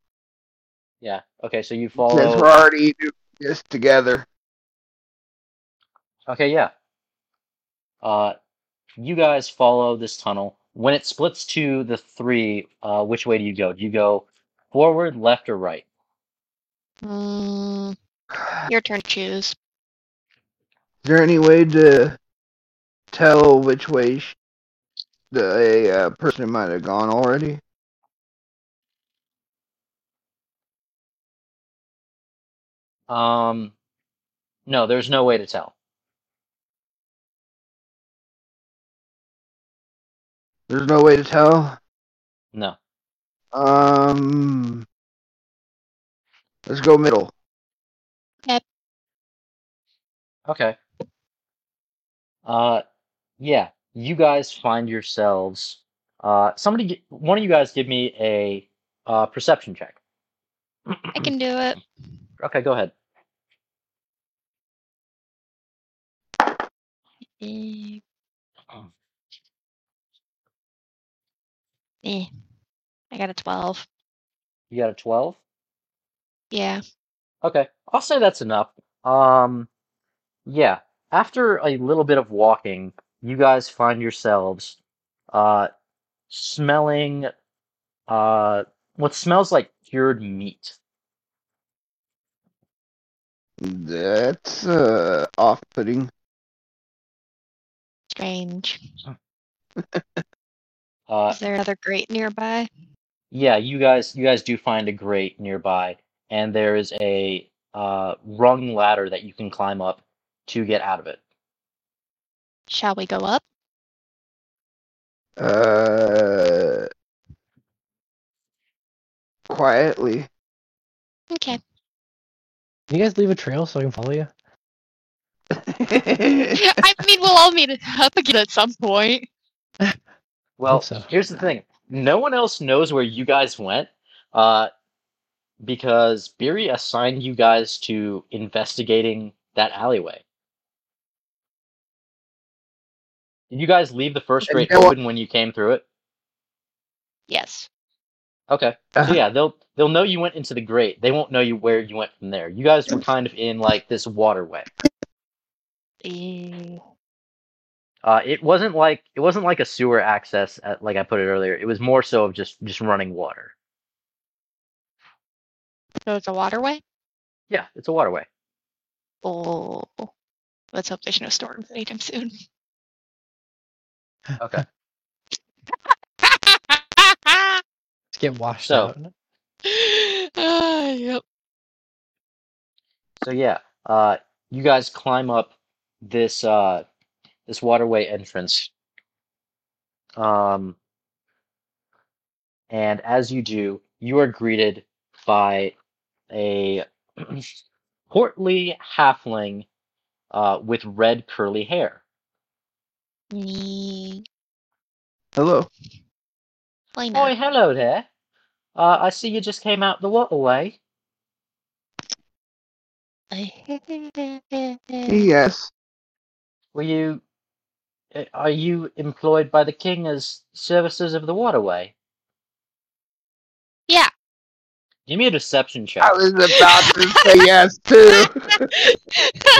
Yeah, okay, so you follow... Since we're already doing this together. Okay, yeah. Uh, you guys follow this tunnel. When it splits to the three, uh, which way do you go? Do you go forward, left, or right? Mm, your turn to choose. Is there any way to tell which way sh- the a uh, person might have gone already? Um, no, there's no way to tell. There's no way to tell? No. Um, let's go middle. Yep. Okay. Uh, yeah. You guys find yourselves. Uh, somebody, one of you guys, give me a uh, perception check. I can do it. Okay, go ahead. E- oh. e- I got a twelve. You got a twelve? Yeah. Okay, I'll say that's enough. Um, yeah. After a little bit of walking, you guys find yourselves uh, smelling uh, what smells like cured meat. That's uh, off-putting. Strange. uh, Is there another grate nearby? Yeah, you guys, you guys do find a grate nearby, and there is a uh, rung ladder that you can climb up to get out of it. Shall we go up? Uh, quietly. Okay. Can you guys leave a trail so I can follow you? I mean, we'll all meet up again at some point. Well, so. Here's the thing. No one else knows where you guys went, uh, because Beery assigned you guys to investigating that alleyway. Did you guys leave the first grate open when you came through it? Yes. Okay. So yeah, they'll they'll know you went into the grate. They won't know you where you went from there. You guys were kind of in like this waterway. Uh, it wasn't like it wasn't like a sewer access, at, like I put it earlier. It was more so of just, just running water. So it's a waterway? Yeah, it's a waterway. Oh, let's hope there's no storms anytime soon. Okay. Let's get washed so, out. Uh, yep. So yeah, uh, you guys climb up this uh, this waterway entrance. Um, and as you do, you are greeted by a portly halfling uh, with red curly hair. Hello. Hi, oh, hello there. Uh, I see you just came out the waterway. Yes. Were you? Are you employed by the king as services of the waterway? Yeah. Give me a deception check. I was about to say yes too.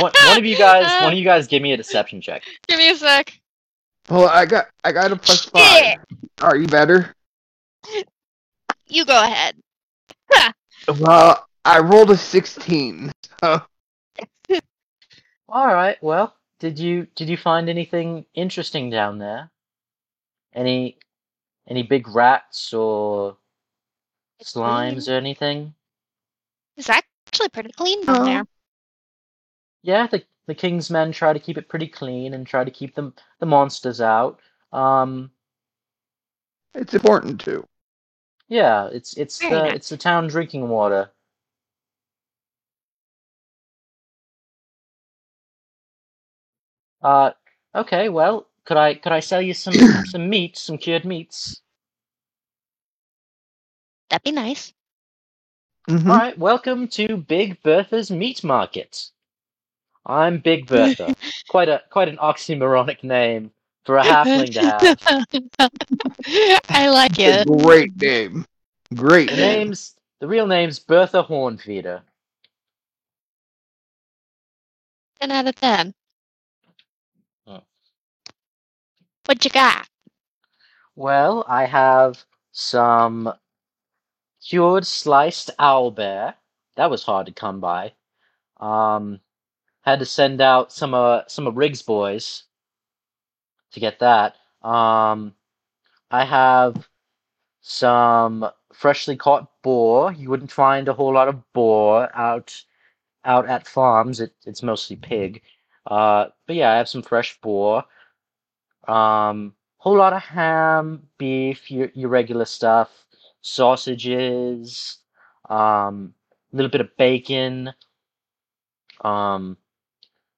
one, one of you guys, one of you guys, give me a deception check. Give me a sec. Well, I got I got a plus five. Are you better? You go ahead. Well, I rolled a sixteen. So. All right. Well, did you did you find anything interesting down there? Any any big rats or slimes or anything? It's actually pretty clean down there. Yeah, the the king's men try to keep it pretty clean and try to keep them the monsters out. Um, it's important too. Yeah, it's it's the nice. It's the town drinking water. Uh, okay. Well, could I could I sell you some some meat, some cured meats? That'd be nice. Mm-hmm. All right. Welcome to Big Bertha's Meat Market. I'm Big Bertha. quite a quite an oxymoronic name. For a halfling to have. I like it. Great name. Great the name. Name's, the real name's Bertha Hornfeeder. ten out of ten. Oh. What you got? Well, I have some cured sliced owlbear. That was hard to come by. Um, had to send out some of uh, some of Riggs' boys. To get that, um, I have some freshly caught boar. You wouldn't find a whole lot of boar out out at farms. It, it's mostly pig. Uh, but yeah, I have some fresh boar. Um, whole lot of ham, beef, your, your regular stuff. sausages, um, a little bit of bacon. Um,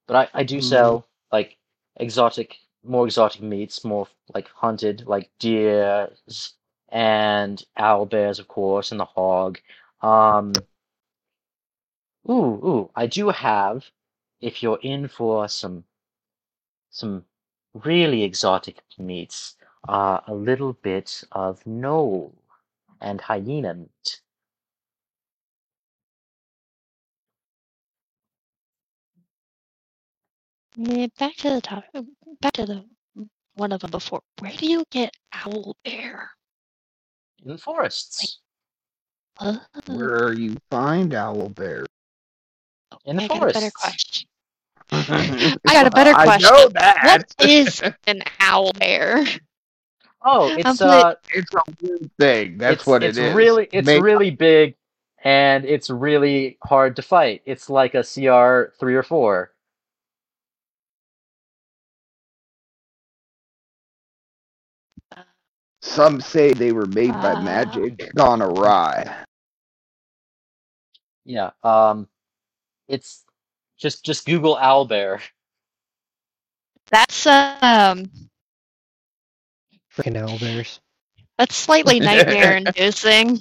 but I, I do sell like exotic, more exotic meats, more like hunted, like deers and owl bears, of course, and the hog. Um, ooh, ooh, I do have, if you're in for some, some really exotic meats, uh, a little bit of gnoll and hyena meat. Yeah, back to the top. Back to the one of them before. Where do you get owl bear? In the forests. Like, oh. Where you find owl bear? In the I forests. Got I got a better question. I know that. What is an owl bear? Oh, it's uh, it's a weird thing. That's what it is. It's really, it's Make- really big, and it's really hard to fight. It's like a C R three or four. Some say they were made uh, by magic gone awry. Yeah, um, it's just just Google owlbear. That's um, freaking owlbears. That's slightly nightmare-inducing.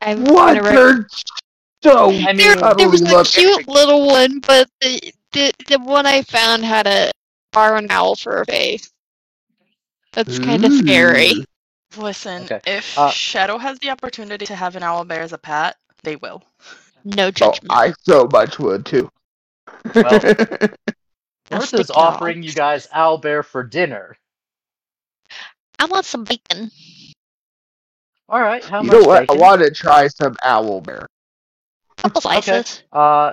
I'm what? Gonna re- so I mean, there, there was a cute little one, but the, the the one I found had a bar and owl for a face. That's kind of scary. Listen, okay. if uh, Shadow has the opportunity to have an owlbear as a pet, they will. No judgment. Oh, I so much would, too. Well, Bertha's offering you guys owlbear for dinner. I want some bacon. All right, how you much You know what? Bacon? I want to try some owlbear. A couple slices. Okay. Uh,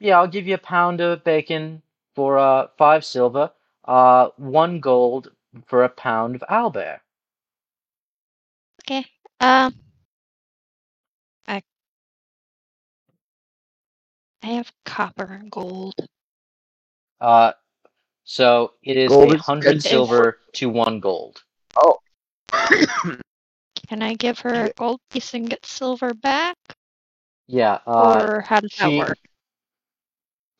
yeah, I'll give you a pound of bacon for uh, five silver, uh, one gold, for a pound of owlbear. Okay. Um. I. I have copper and gold. Uh. So it is a hundred silver to one gold. Oh. Can I give her a gold piece and get silver back? Yeah. Uh, or how does she, that work?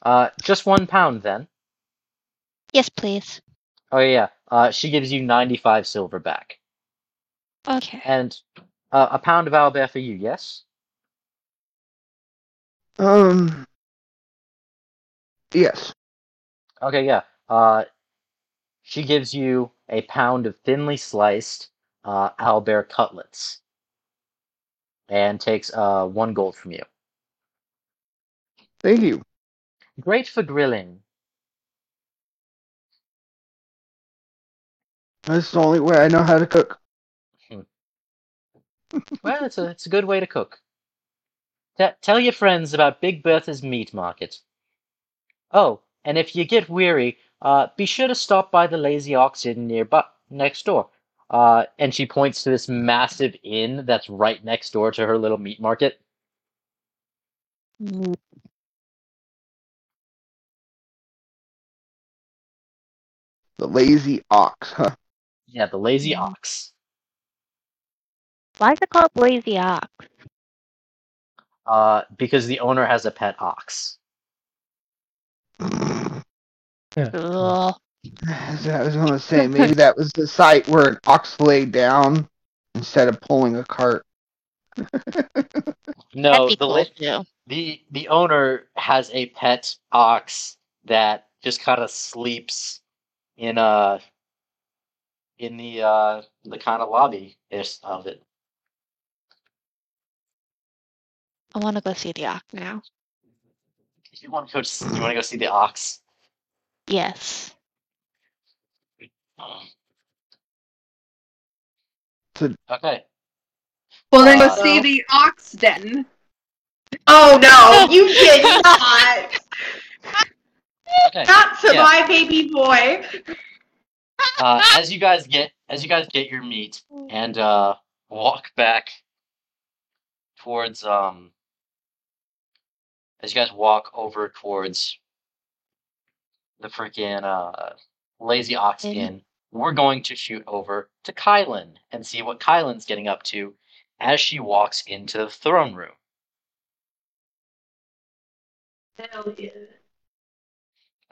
Uh, just one pound then. Yes, please. Oh yeah. Uh, she gives you ninety-five silver back. Okay. And uh, a pound of owlbear for you, yes? Um. Yes. Okay, yeah. Uh, she gives you a pound of thinly sliced uh, owlbear cutlets. And takes uh, one gold from you. Thank you. Great for grilling. That's the only way I know how to cook. Hmm. Well, it's a it's a good way to cook. T- tell your friends about Big Bertha's Meat Market. Oh, and if you get weary, uh, be sure to stop by the Lazy Ox Inn nearby, next door. Uh, and she points to this massive inn that's right next door to her little meat market. Mm. The Lazy Ox, huh? Yeah, the Lazy Ox. Why is it called Lazy Ox? Uh, because the owner has a pet ox. Yeah. I was going to say, maybe that was the site where an ox laid down instead of pulling a cart. No, the, cool. la- the the owner has a pet ox that just kind of sleeps in uh. In the uh, the kind of lobby ish of it. I want to go see the ox now. You want to go? See, you want to go see the ox? Yes. Okay. Well, then uh, go see the ox den. Oh no! You did not. Okay. Not to yeah. my baby boy. Uh, as you guys get, as you guys get your meat and uh, walk back towards, um, as you guys walk over towards the freaking uh, Lazy Ox Inn, we're going to shoot over to Kylan and see what Kylan's getting up to as she walks into the throne room. Hell yeah.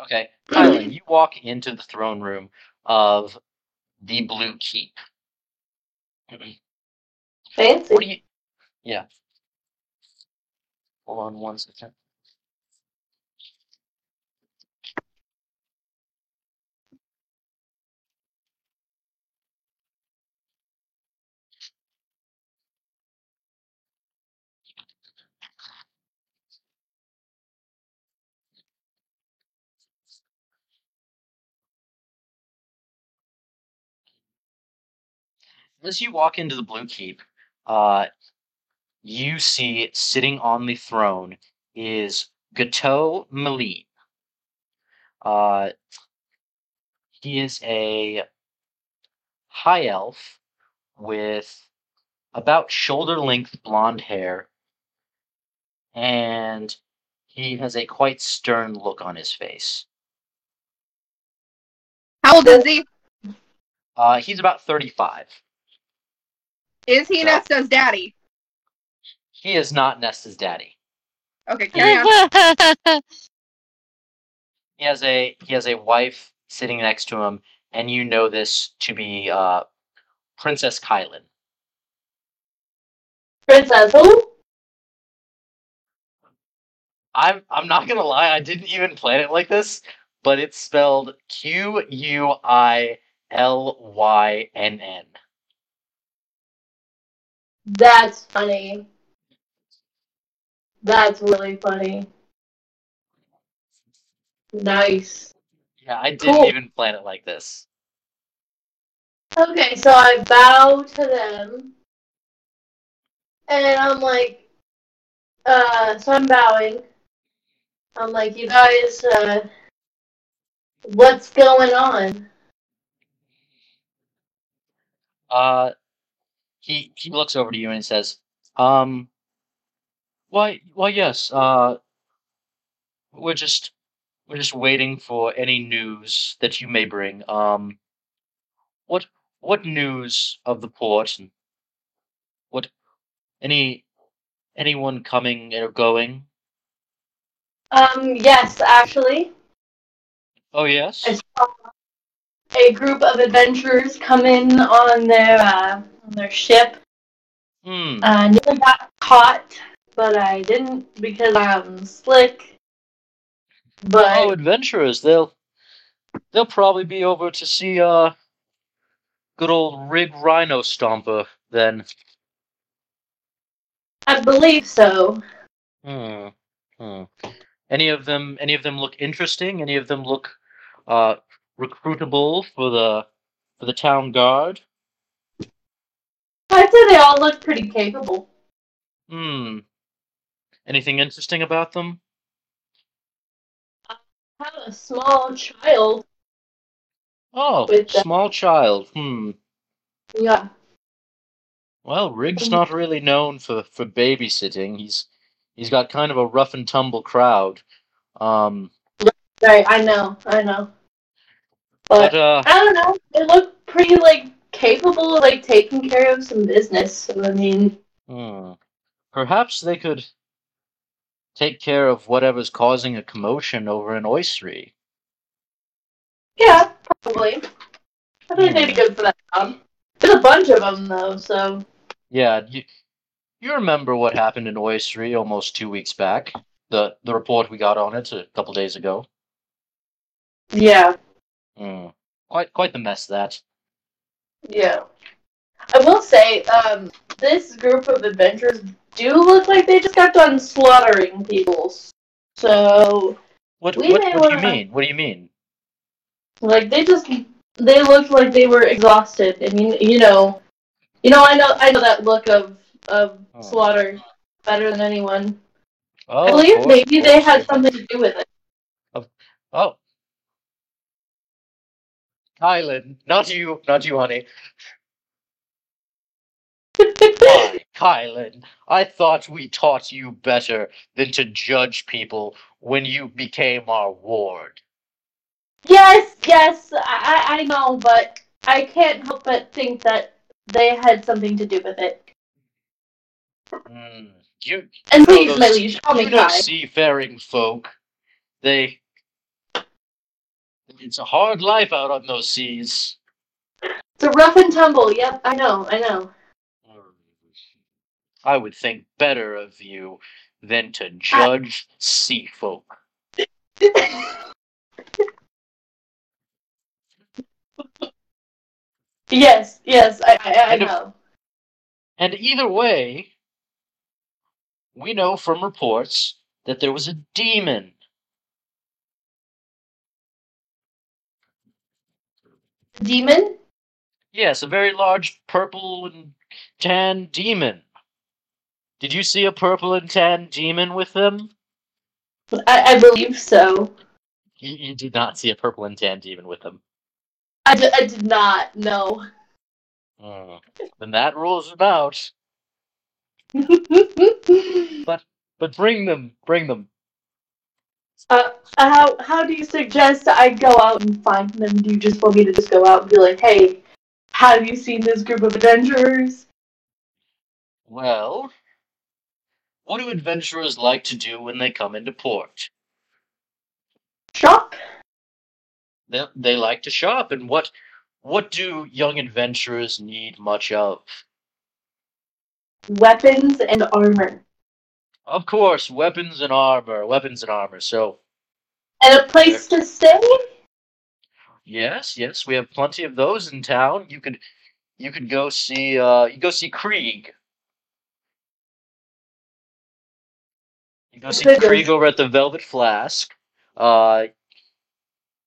Okay, Kylan, you walk into the throne room of the Blue Keep. Fancy. What do you... Yeah. Hold on one second. As you walk into the Blue Keep, uh, you see sitting on the throne is Gateau Malin. Uh, he is a high elf with about shoulder-length blonde hair, and he has a quite stern look on his face. How old is he? Uh, he's about thirty-five. Is he so, Nesta's daddy? He is not Nesta's daddy. Okay, carry on. He has a he has a wife sitting next to him, and you know this to be uh, Princess Kylan. Princess who? I'm I'm not gonna lie, I didn't even plan it like this, but it's spelled Q U I L Y N N. That's funny. That's really funny. Nice. Yeah, I didn't cool. even plan it like this. Okay, so I bow to them. And I'm like, uh, so I'm bowing. I'm like, you guys, uh, what's going on? Uh, He he looks over to you and he says, um, why, why yes, uh, we're just, we're just waiting for any news that you may bring. Um, what, what news of the port? And what, any, anyone coming or going? Um, yes, actually. Oh, yes? I saw a group of adventurers come in on their, uh, on their ship. Mm. Uh, I nearly got caught, but I didn't because I'm slick. But oh, adventurers! They'll they'll probably be over to see uh good old Rig Rhino Stomper then. I believe so. Hmm. Hmm. Any of them? Any of them look interesting? Any of them look uh recruitable for the for the town guard? I'd say they all look pretty capable. Hmm. Anything interesting about them? I have a small child. Oh, small child. Hmm. Yeah. Well, Rig's not really known for, for babysitting. He's he's got kind of a rough and tumble crowd. Um. Right. I know. I know. But, but uh, I don't know. They look pretty like. Capable of like taking care of some business, so I mean hmm. Perhaps they could take care of whatever's causing a commotion over in Oisery. Yeah, probably. I think hmm. they'd be good for that job. There's a bunch of them though, so yeah, you, you remember what happened in Oisery almost two weeks back. The the report we got on it a couple days ago. Yeah. Hmm. Quite quite the mess that. Yeah. I will say, um, this group of adventurers do look like they just got done slaughtering people. So... What, what, what wanna, do you mean? What do you mean? Like, they just... They looked like they were exhausted. I mean, you know... You know, I know I know that look of, of oh. slaughter better than anyone. Oh, I believe course, maybe they had something to do with it. Oh. oh. Kylan, not you, not you, honey. Why, Kylan, I thought we taught you better than to judge people when you became our ward. Yes, yes, I, I know, but I can't help but think that they had something to do with it. Mm, you, and please, those, my liege, call me Kai. Seafaring folk, they... It's a hard life out on those seas. It's a rough and tumble, yep, I know, I know. I would think better of you than to judge I... sea folk. Yes, yes, I, I, I know. If, and either way, we know from reports that there was a demon. Demon? Yes, a very large purple and tan demon. Did you see a purple and tan demon with them? I, I believe so. You, you did not see a purple and tan demon with them. I, d- I did not, no. Oh, then that rules it out. but but bring them, bring them. Uh, how how do you suggest I go out and find them? Do you just want me to just go out and be like, hey, have you seen this group of adventurers? Well, what do adventurers like to do when they come into port? Shop? They, they like to shop, and what what do young adventurers need much of? Weapons and armor. Of course, weapons and armor, weapons and armor, so... And a place there. to stay? Yes, yes, we have plenty of those in town. You could you could go see, uh, you go see Krieg. You go see Krieg over at the Velvet Flask. Uh...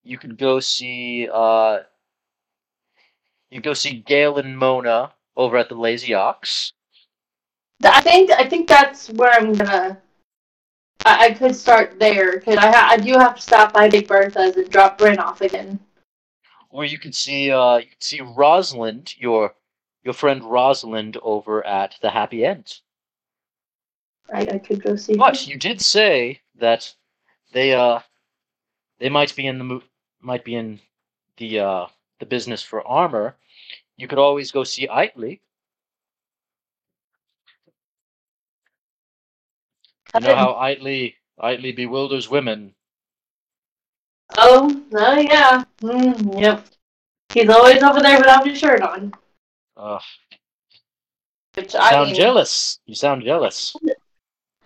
You could go see, uh, you go see Gale and Mona over at the Lazy Ox. I think, I think that's where I'm gonna, I, I could start there, because I, ha- I do have to stop by Big Bertha's and drop Bryn off again. Or you could see, uh, you could see Rosalind, your, your friend Rosalind over at the Happy End. Right, I could go see But her. You did say that they, uh, They might be in the mo- might be in the uh, the business for armor. You could always go see Itley. You know how Itley Itley bewilders women. Oh, oh yeah, mm, yep. He's always over there without his shirt on. Ugh. You sound mean, jealous. You sound jealous.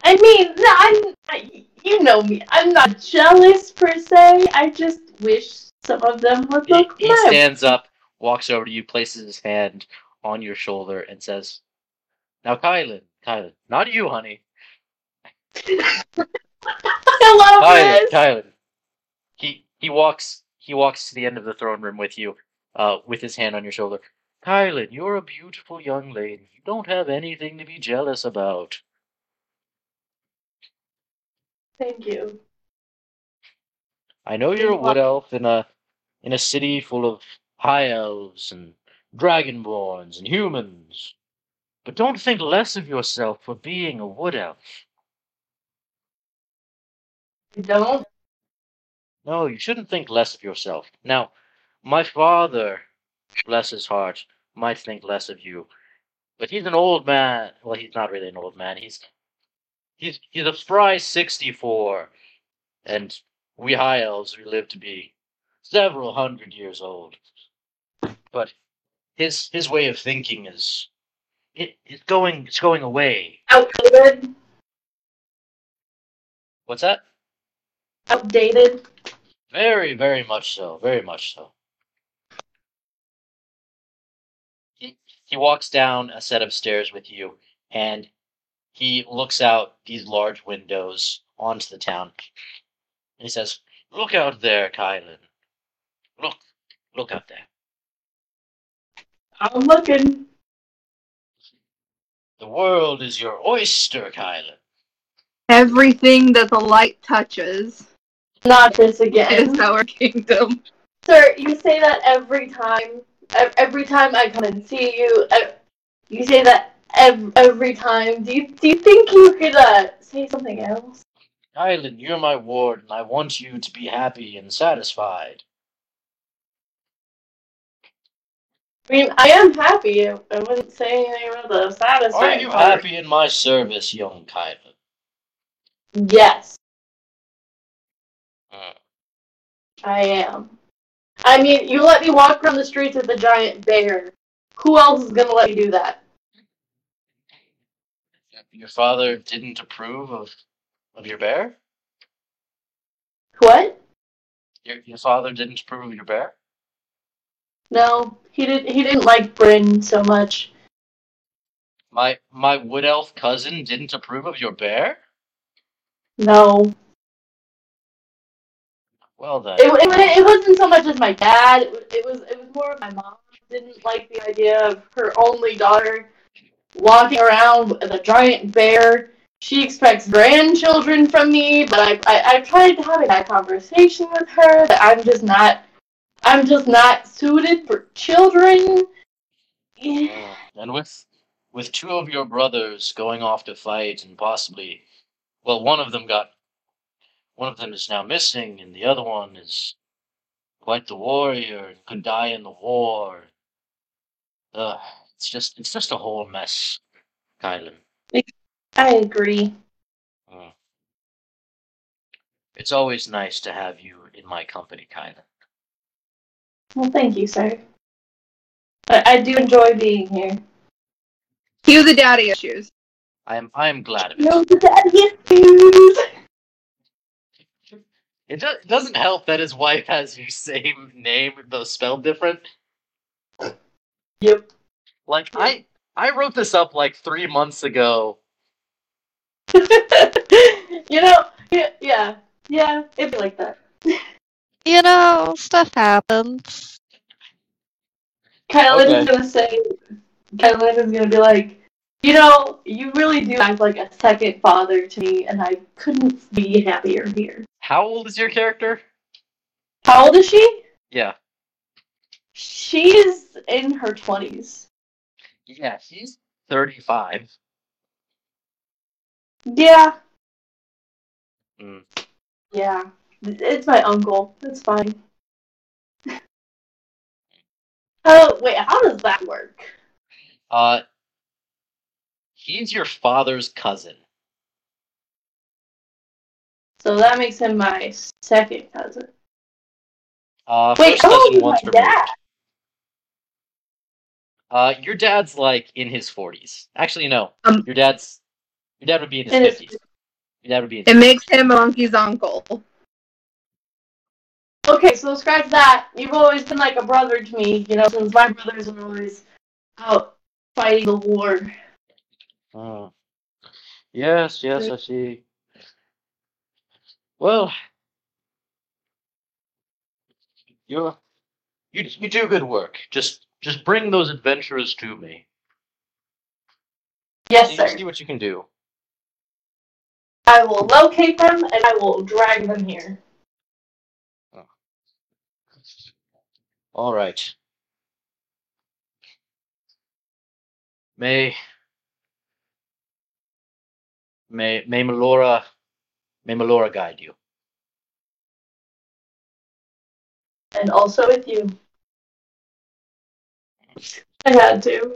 I mean, I'm. I, You know me. I'm not jealous, per se. I just wish some of them would look he, he stands up, walks over to you, places his hand on your shoulder, and says, Now, Kylan, Kylan, not you, honey. I love Kylan, this. Kylan. He, he, walks, he walks to the end of the throne room with you, uh, with his hand on your shoulder. Kylan, you're a beautiful young lady. You don't have anything to be jealous about. Thank you. I know you're a wood elf in a in a city full of high elves and dragonborns and humans, but don't think less of yourself for being a wood elf. You don't? No, you shouldn't think less of yourself. Now, my father, bless his heart, might think less of you, but he's an old man. Well, he's not really an old man. He's He's, he's a fry sixty-four, and we high elves, we live to be several hundred years old. But his his way of thinking is it it's going it's going away. Outdated. What's that? Outdated. Very, very much so. Very much so. He he walks down a set of stairs with you, and he looks out these large windows onto the town. And he says, Look out there, Kylan. Look. Look out there. I'm looking. The world is your oyster, Kylan. Everything that the light touches. Not this again. Is our kingdom. Sir, you say that every time. Every time I come and see you. You say that. Every, every time. Do you, do you think you could uh, say something else? Kylan, you're my ward, and I want you to be happy and satisfied. I mean, I am happy. I wouldn't say anything about the satisfaction. Are you happy in my service, young Kylan? Yes. Mm. I am. I mean, you let me walk around the streets with a giant bear. Who else is going to let me do that? Your father didn't approve of of your bear? What? Your your father didn't approve of your bear? No, he didn't. He didn't like Bryn so much. My my wood elf cousin didn't approve of your bear? No. Well then, it it, it wasn't so much as my dad. It, it was it was more of my mom. Didn't like the idea of her only daughter walking around with a giant bear. She expects grandchildren from me, but I I I've tried having that conversation with her that I'm just not. I'm just not suited for children. Yeah. And with with two of your brothers going off to fight and possibly, well, one of them got, one of them is now missing, and the other one is quite the warrior and could die in the war. Uh, it's just it's just a whole mess, Kylan. I agree. Uh, it's always nice to have you in my company, Kylan. Well, thank you, sir. I, I do enjoy being here. He was a daddy issues. I am I am glad of it. No daddy issues. It, do, it doesn't help that his wife has your same name, though spelled different. Yep. Like, yep. I, I wrote this up like three months ago. You know, yeah, yeah, yeah, it'd be like that. You know, stuff happens. Kylan okay. is gonna say, Kylan is gonna be like, you know, you really do act like a second father to me, and I couldn't be happier here. How old is your character? How old is she? Yeah. She's in her twenties. Yeah, she's thirty-five. Yeah. Mm. Yeah. It's my uncle. It's fine. Oh, wait, how does that work? Uh, he's your father's cousin. So that makes him my second cousin. Uh, wait, oh, cousin once my removed. Dad. Uh, your dad's like in his forties. Actually, no. Um, your dad's. Your dad would be in his fifties. Your dad would be. In his it fifties. Makes him Monkey's uncle. Okay, so scratch that. You've always been like a brother to me, you know, since my brothers were always out fighting the war. Oh. Yes, yes, I see. Well, you're, you you do good work. Just just bring those adventurers to me. Yes, see, sir. See what you can do. I will locate them, and I will drag them here. All right. May, may, may Melora, may Melora guide you. And also with you. I had to.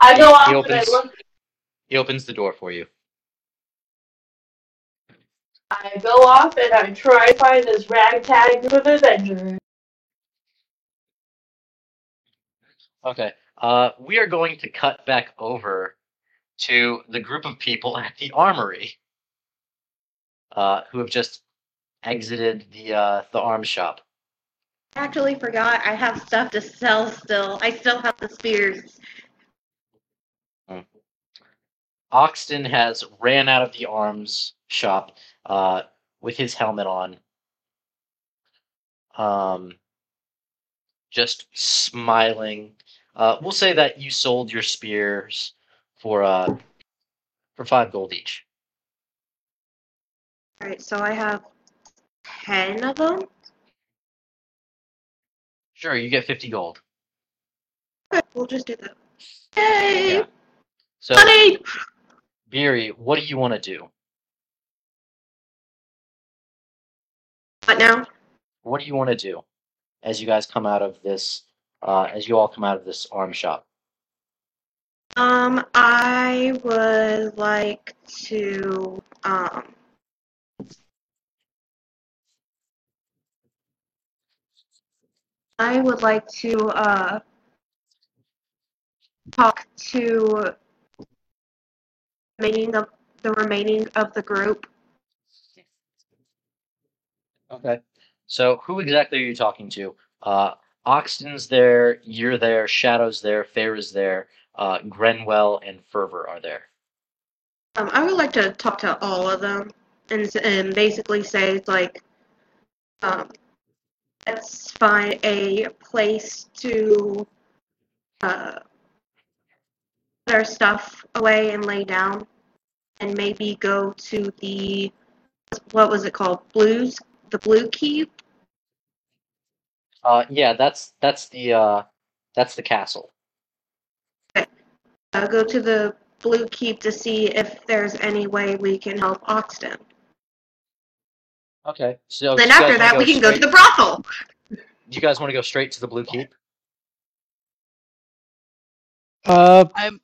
I go out and I look. He opens the door for you. I go off and I try to find this ragtag group of adventurers. Okay, uh, we are going to cut back over to the group of people at the armory uh, who have just exited the uh, the arms shop. I actually forgot I have stuff to sell still. I still have the spears. Hmm. Oxton has ran out of the arms shop uh, with his helmet on. Um, just smiling. Uh, we'll say that you sold your spears for uh for five gold each. All right, so I have ten of them. Sure, you get fifty gold. Okay, we'll just do that. Yay! Yeah. So, money. Beery, what do you want to do? What now? What do you want to do as you guys come out of this uh, as you all come out of this arm shop? Um, I would like to, um, I would like to, uh, talk to remaining of the remaining of the group. Okay. So who exactly are you talking to? Uh, Oxton's there, you're there, Shadow's there, Feyre's there, uh, Grenwell and Fervor are there. Um, I would like to talk to all of them and and basically say, it's like, um, let's find a place to uh, put our stuff away and lay down, and maybe go to the, what was it called, Blues? The Blue Keep? Uh, yeah, that's that's the uh, that's the castle. Okay. I'll go to the Blue Keep to see if there's any way we can help Oxton. Okay. So then after that, we can go to the brothel. Do you guys want to go straight to the Blue Keep? Uh, I'm.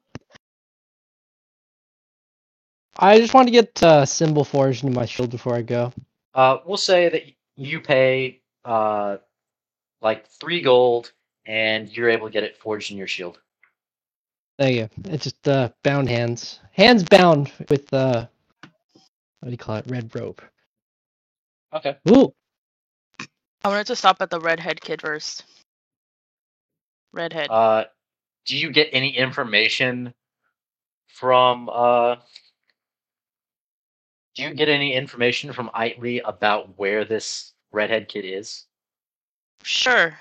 I just want to get uh, Symbol Forged into my shield before I go. Uh, we'll say that you pay, uh, like, three gold, and you're able to get it forged in your shield. Thank you. It's just, uh, bound hands. Hands bound with, uh, what do you call it? Red rope. Okay. Ooh! I wanted to stop at the redhead kid first. Redhead. Uh, do you get any information from, uh... Do you get any information from Itley about where this redhead kid is? Sure.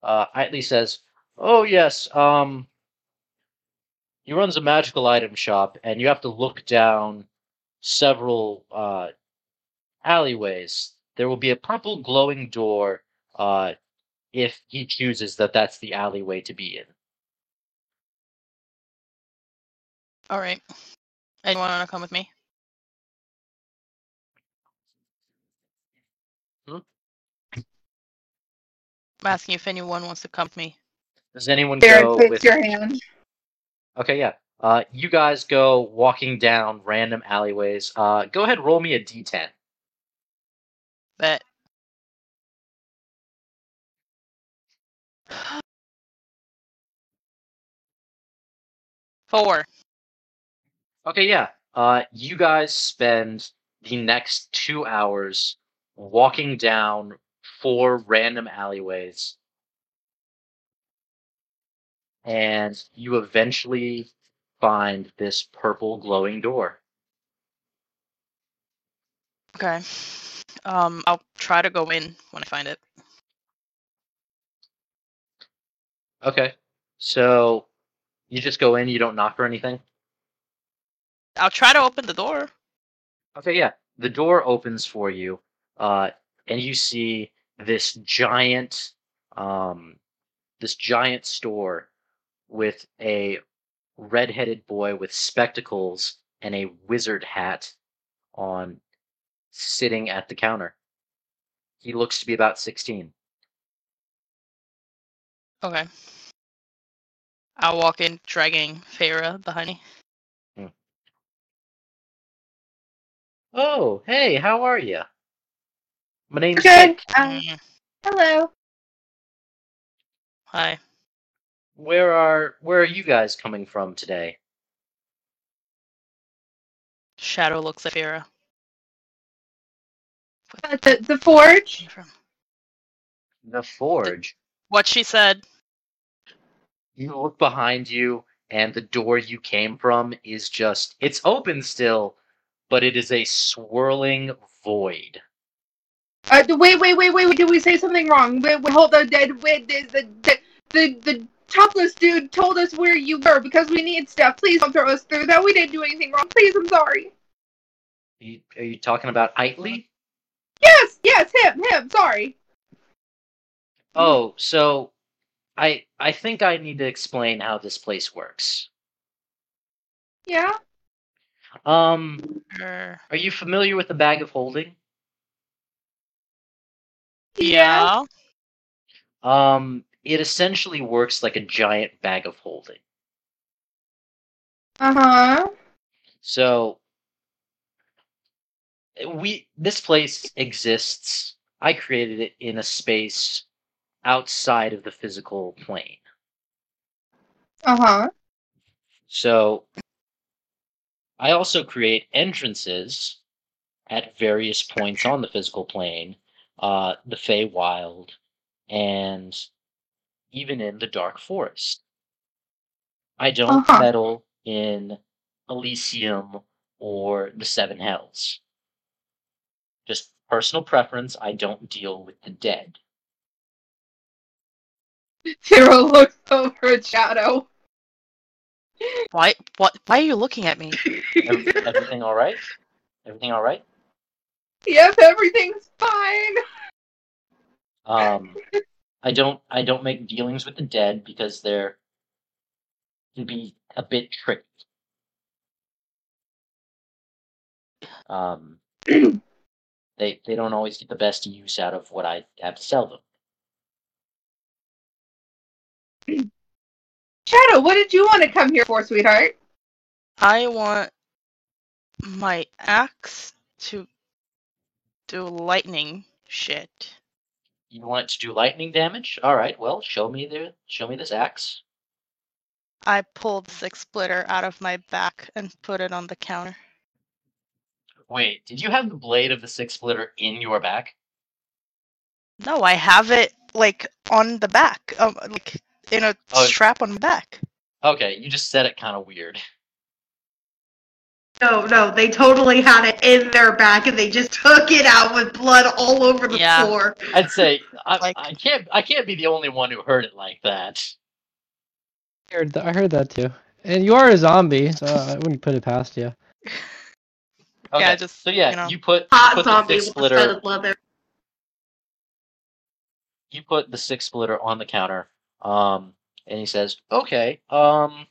Uh, Itley says, "Oh yes, um, he runs a magical item shop, and you have to look down several uh, alleyways. There will be a purple glowing door uh, if he chooses that that's the alleyway to be in." All right. Anyone want to come with me? Hmm? I'm asking if anyone wants to come with me. Does anyone there, go with... your hand. Okay, yeah. Uh, you guys go walking down random alleyways. Uh, go ahead, roll me a d ten. Bet. Four. Okay, yeah. Uh, you guys spend the next two hours walking down four random alleyways, and you eventually find this purple glowing door. Okay. Um, I'll try to go in when I find it. Okay. So, you just go in, you don't knock or anything? I'll try to open the door. Okay, yeah. The door opens for you, uh, and you see this giant, um, this giant store with a red-headed boy with spectacles and a wizard hat on, sitting at the counter. He looks to be about sixteen. Okay. I'll walk in, dragging Farah behind me. Oh, hey, how are you? My name's Jake. Um, hello. Hi. Where are where are you guys coming from today? Shadow looks at Feyre. Uh, the, the forge? The forge? The, what she said. You look behind you, and the door you came from is just... It's open still, but it is a swirling void. Uh, wait, wait, wait, wait, did we say something wrong? Wait, wait, hold on, Dad. Wait, the, the, the, the topless dude told us where you were because we need stuff. Please don't throw us through that. We didn't do anything wrong. Please, I'm sorry. Are you, are you talking about Itley? Yes, yes, him, him, sorry. Oh, so I, I think I need to explain how this place works. Yeah? Um, are you familiar with the Bag of Holding? Yeah. Um, it essentially works like a giant bag of holding. Uh-huh. So, we this place exists. I created it in a space outside of the physical plane. Uh-huh. So, I also create entrances at various points on the physical plane, uh, the Feywild, and even in the Dark Forest. I don't uh-huh. meddle in Elysium or the Seven Hells. Just personal preference, I don't deal with the dead. Hero looks over at Shadow. Why, what, why are you looking at me? Every, everything alright? Everything alright? Yep, everything's fine! Um, I don't, I don't make dealings with the dead because they're can be a bit tricky. Um, they, they don't always get the best use out of what I have to sell them. Shadow, what did you want to come here for, sweetheart? I want my axe to do lightning shit. You want to do lightning damage? All right. Well, show me the show me this axe. I pulled Six Splitter out of my back and put it on the counter. Wait, did you have the blade of the Six Splitter in your back? No, I have it like on the back, um, like. In a oh. strap on the back. Okay, you just said it kind of weird. No, no, they totally had it in their back, and they just took it out with blood all over the yeah. floor. I'd say I, like, I can't. I can't be the only one who heard it like that. I heard, th- I heard that too. And you are a zombie, so I wouldn't put it past you. Okay, yeah, just, so yeah, you, know, you put, you hot put zombie the Six Splitter. You put the Six Splitter on the counter. Um, and he says, okay, um,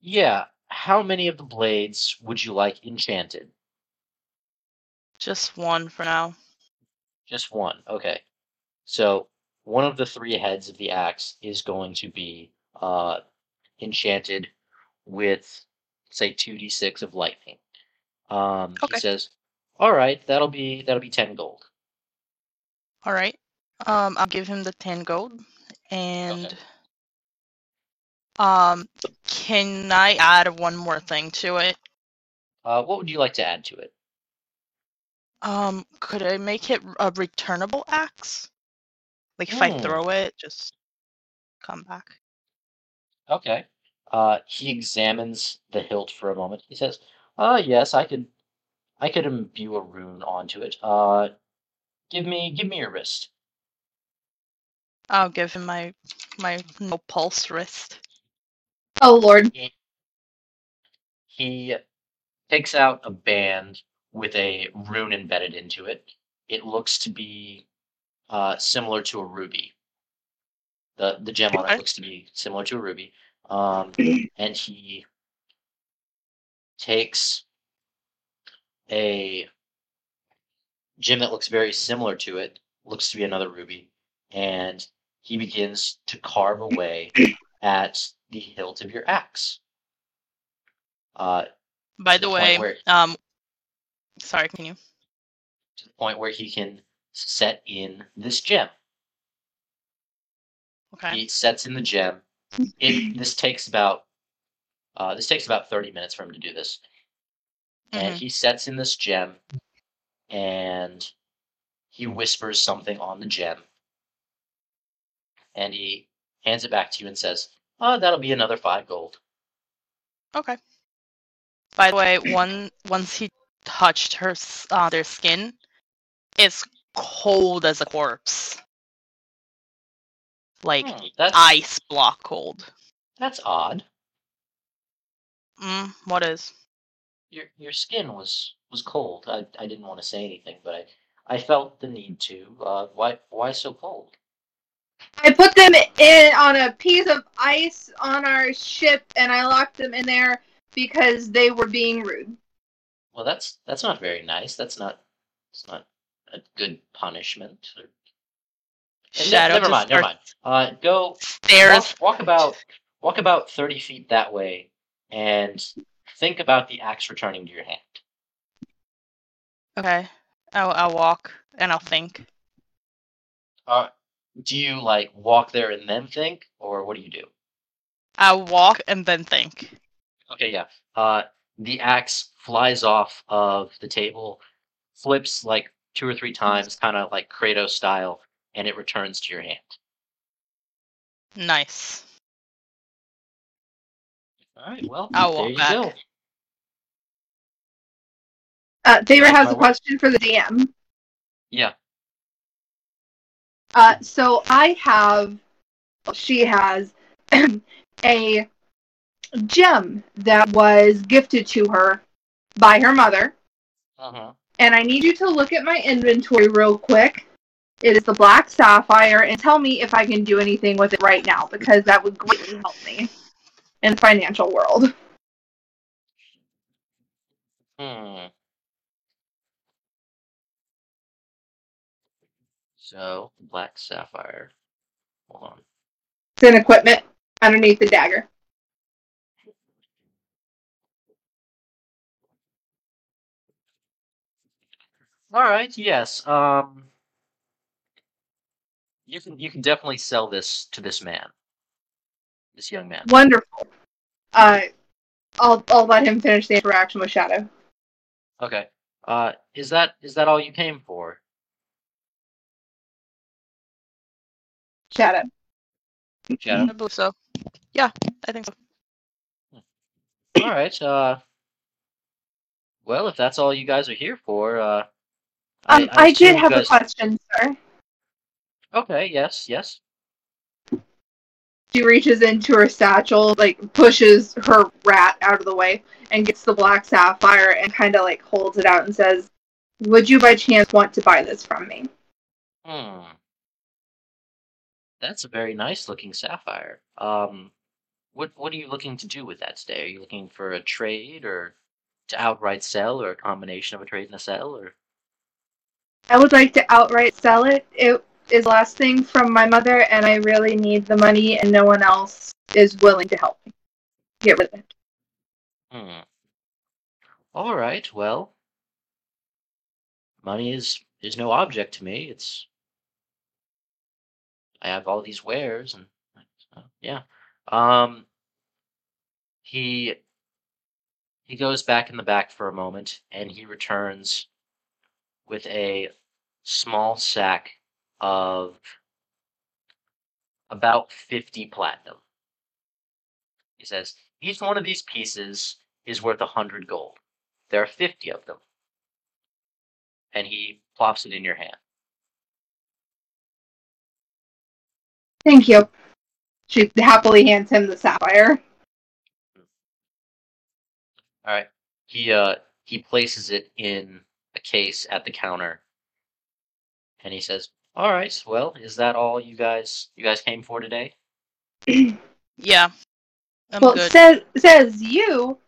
yeah, how many of the blades would you like enchanted? Just one for now. Just one, okay. So, one of the three heads of the axe is going to be, uh, enchanted with, say, two d six of lightning. Um, okay. He says, alright, that'll be, that'll be ten gold. Alright, um, I'll give him the ten gold. And, okay. um, can I add one more thing to it? Uh, what would you like to add to it? Um, could I make it a returnable axe? Like, if mm. I throw it, just come back. Okay. Uh, he examines the hilt for a moment. He says, uh, yes, I could, I could imbue a rune onto it. Uh, give me, give me your wrist. I'll give him my my no pulse wrist. Oh Lord! He, he takes out a band with a rune embedded into it. It looks to be uh, similar to a ruby. the The gem on it looks to be similar to a ruby. Um, and he takes a gem that looks very similar to it. Looks to be another ruby. And he begins to carve away at the hilt of your axe. Uh, By the, the way, where, um, sorry, can you? To the point where he can set in this gem. Okay. He sets in the gem. It this takes about uh, this takes about thirty minutes for him to do this, mm-hmm. and he sets in this gem, and he whispers something on the gem. And he hands it back to you and says, oh, that'll be another five gold. Okay. By the way, one once he touched her, uh, their skin, it's cold as a corpse. Like, hmm, ice block cold. That's odd. Mm, what is? Your your skin was, was cold. I I didn't want to say anything, but I, I felt the need to. Uh, why why so cold? I put them in on a piece of ice on our ship, and I locked them in there because they were being rude. Well, that's that's not very nice. That's not it's not a good punishment. Shadow. Never mind, never mind. Uh, go stairs. Walk, walk about, walk about thirty feet that way, and think about the axe returning to your hand. Okay, I'll, I'll walk and I'll think. Uh, do you like walk there and then think, or what do you do? I walk and then think. Okay, yeah. Uh, the axe flies off of the table, flips like two or three times, kind of like Kratos style, and it returns to your hand. Nice. All right. Well, I'll there walk you back. Go. Uh, David has a question for the D M. Yeah. Uh, so I have, she has a gem that was gifted to her by her mother. Uh-huh. And I need you to look at my inventory real quick. It is the black sapphire, and tell me if I can do anything with it right now, because that would greatly help me in the financial world. Hmm. So, black sapphire. Hold on. It's in equipment underneath the dagger. Alright, yes. Um, you can you can definitely sell this to this man. This young man. Wonderful. Uh, I'll I'll let him finish the interaction with Shadow. Okay. Uh, is that is that all you came for? Shadow. Shadow? I believe so. Yeah, I think so. All right. Uh, well, if that's all you guys are here for, uh, I, um, I, I did have guys... a question, sir. Okay. Yes. Yes. She reaches into her satchel, like pushes her rat out of the way, and gets the black sapphire and kind of like holds it out and says, "Would you by chance want to buy this from me?" Hmm. That's a very nice-looking sapphire. Um, what what are you looking to do with that today? Are you looking for a trade, or to outright sell, or a combination of a trade and a sell? Or I would like to outright sell it. It is the last thing from my mother, and I really need the money, and no one else is willing to help me get rid of it. Hmm. All right, well, money is, is no object to me. It's... I have all these wares, and uh, yeah. Um, he he goes back in the back for a moment, and he returns with a small sack of about fifty platinum. He says, each one of these pieces is worth a hundred gold. There are fifty of them. And he plops it in your hand. Thank you. She happily hands him the sapphire. All right. He uh he places it in a case at the counter, and he says, "All right. Well, is that all you guys you guys came for today?" Yeah. I'm well, good. says says you.